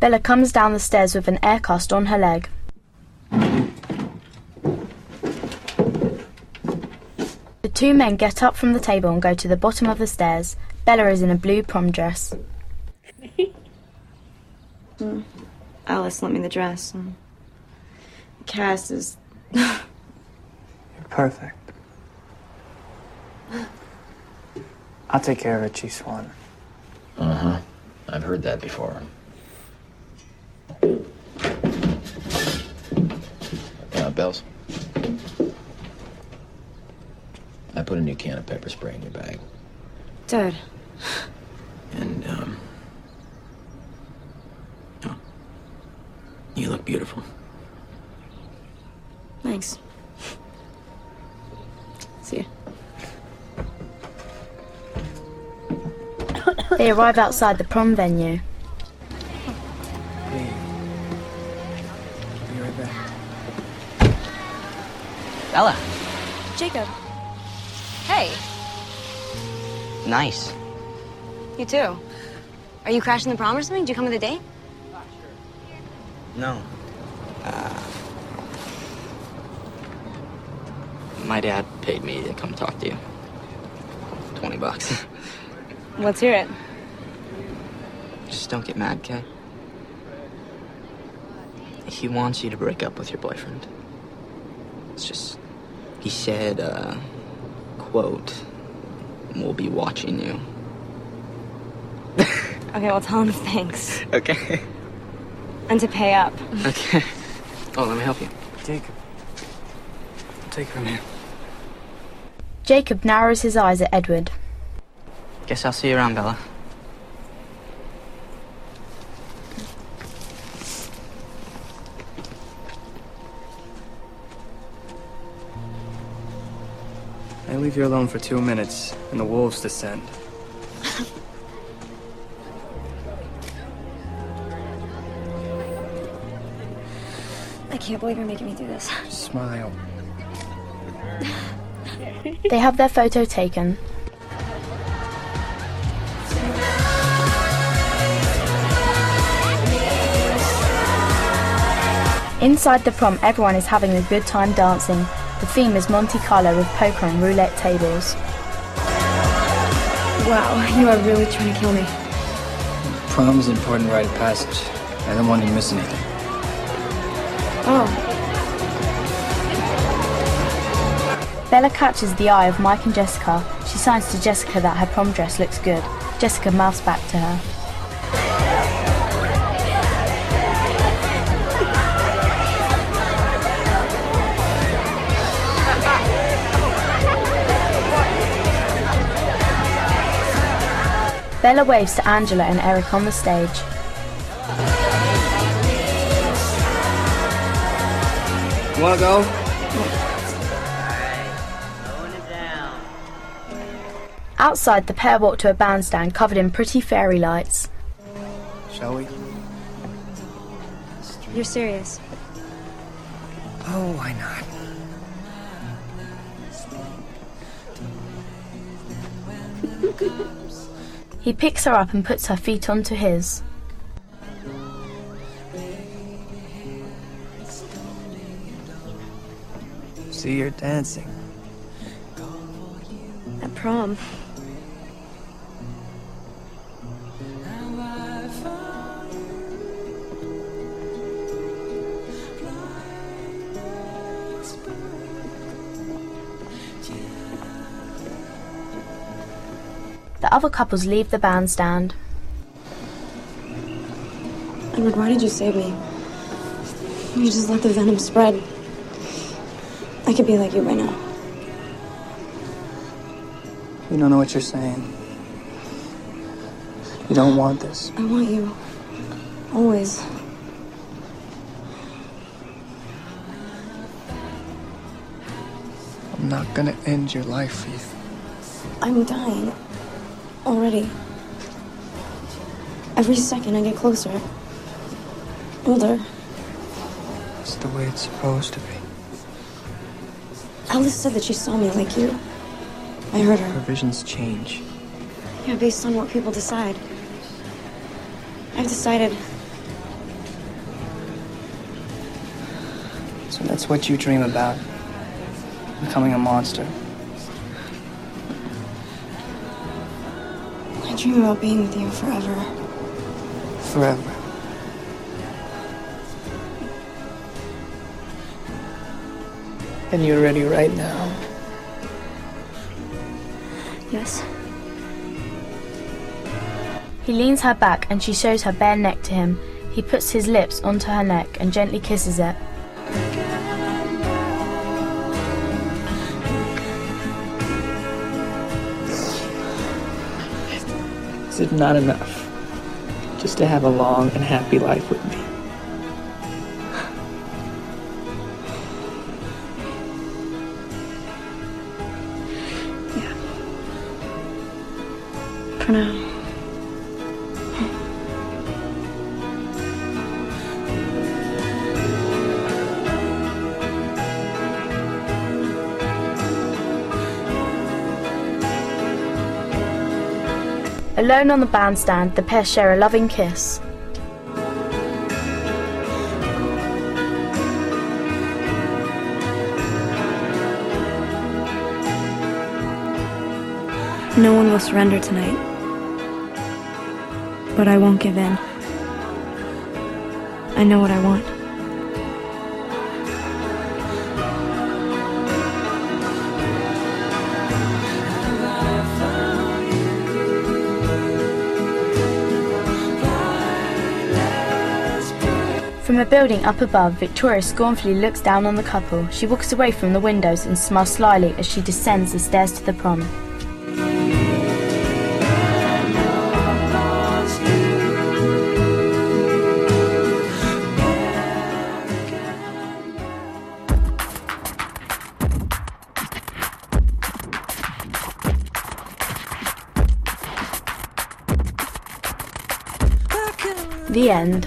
Bella comes down the stairs with an air cast on her leg. The two men get up from the table and go to the bottom of the stairs. Bella is in a blue prom dress. mm. Alice lent me the dress, and Cass is... You're perfect. I'll take care of it, Chief Swan. Uh-huh. I've heard that before. Uh, Bells. I put a new can of pepper spray in your bag. Dad. And, um... you look beautiful. Thanks. See ya. They arrive outside the prom venue. Hey. I'll be right back. Bella. Jacob. Hey. Nice. You too. Are you crashing the prom or something? Did you come to the date? No. Uh, my dad paid me to come talk to you. twenty bucks. Let's hear it. Just don't get mad, Kay. He wants you to break up with your boyfriend. It's just... He said, uh... quote, we'll be watching you. Okay, well, tell him thanks. Okay. And to pay up. Okay. Oh, let me help you. Jacob. Take it from here. Jacob narrows his eyes at Edward. Guess I'll see you around, Bella. I leave you alone for two minutes, and the wolves descend. I can't believe you're making me do this. Smile. They have their photo taken. Inside the prom, everyone is having a good time dancing. The theme is Monte Carlo with poker and roulette tables. Wow, you are really trying to kill me. Prom is an important rite of passage. I don't want you to miss anything. Oh. Bella catches the eye of Mike and Jessica. She signs to Jessica that her prom dress looks good. Jessica mouths back to her. Bella waves to Angela and Eric on the stage. You wanna go? Outside, the pair walk to a bandstand covered in pretty fairy lights. Shall we? You're serious? Oh, why not? He picks her up and puts her feet onto his. See, you're dancing. At prom. The other couples leave the bandstand. Edward, why did you save me? You just let the venom spread. I could be like you by now. You don't know what you're saying. You don't want this. I want you. Always. I'm not gonna end your life, Heath. I'm dying. Already. Every second I get closer. Older. It's the way it's supposed to be. Alice said that she saw me like you. I heard her. Her visions change. Yeah, based on what people decide. I've decided. So that's what you dream about. Becoming a monster. I dream about being with you forever. Forever. And you're ready right now? Yes. He leans her back and she shows her bare neck to him. He puts his lips onto her neck and gently kisses it. Is it not enough just to have a long and happy life with me? Yeah. For now. Alone on the bandstand, the pair share a loving kiss. No one will surrender tonight, but I won't give in. I know what I want. From a building up above, Victoria scornfully looks down on the couple. She walks away from the windows and smiles slyly as she descends the stairs to the prom. The end.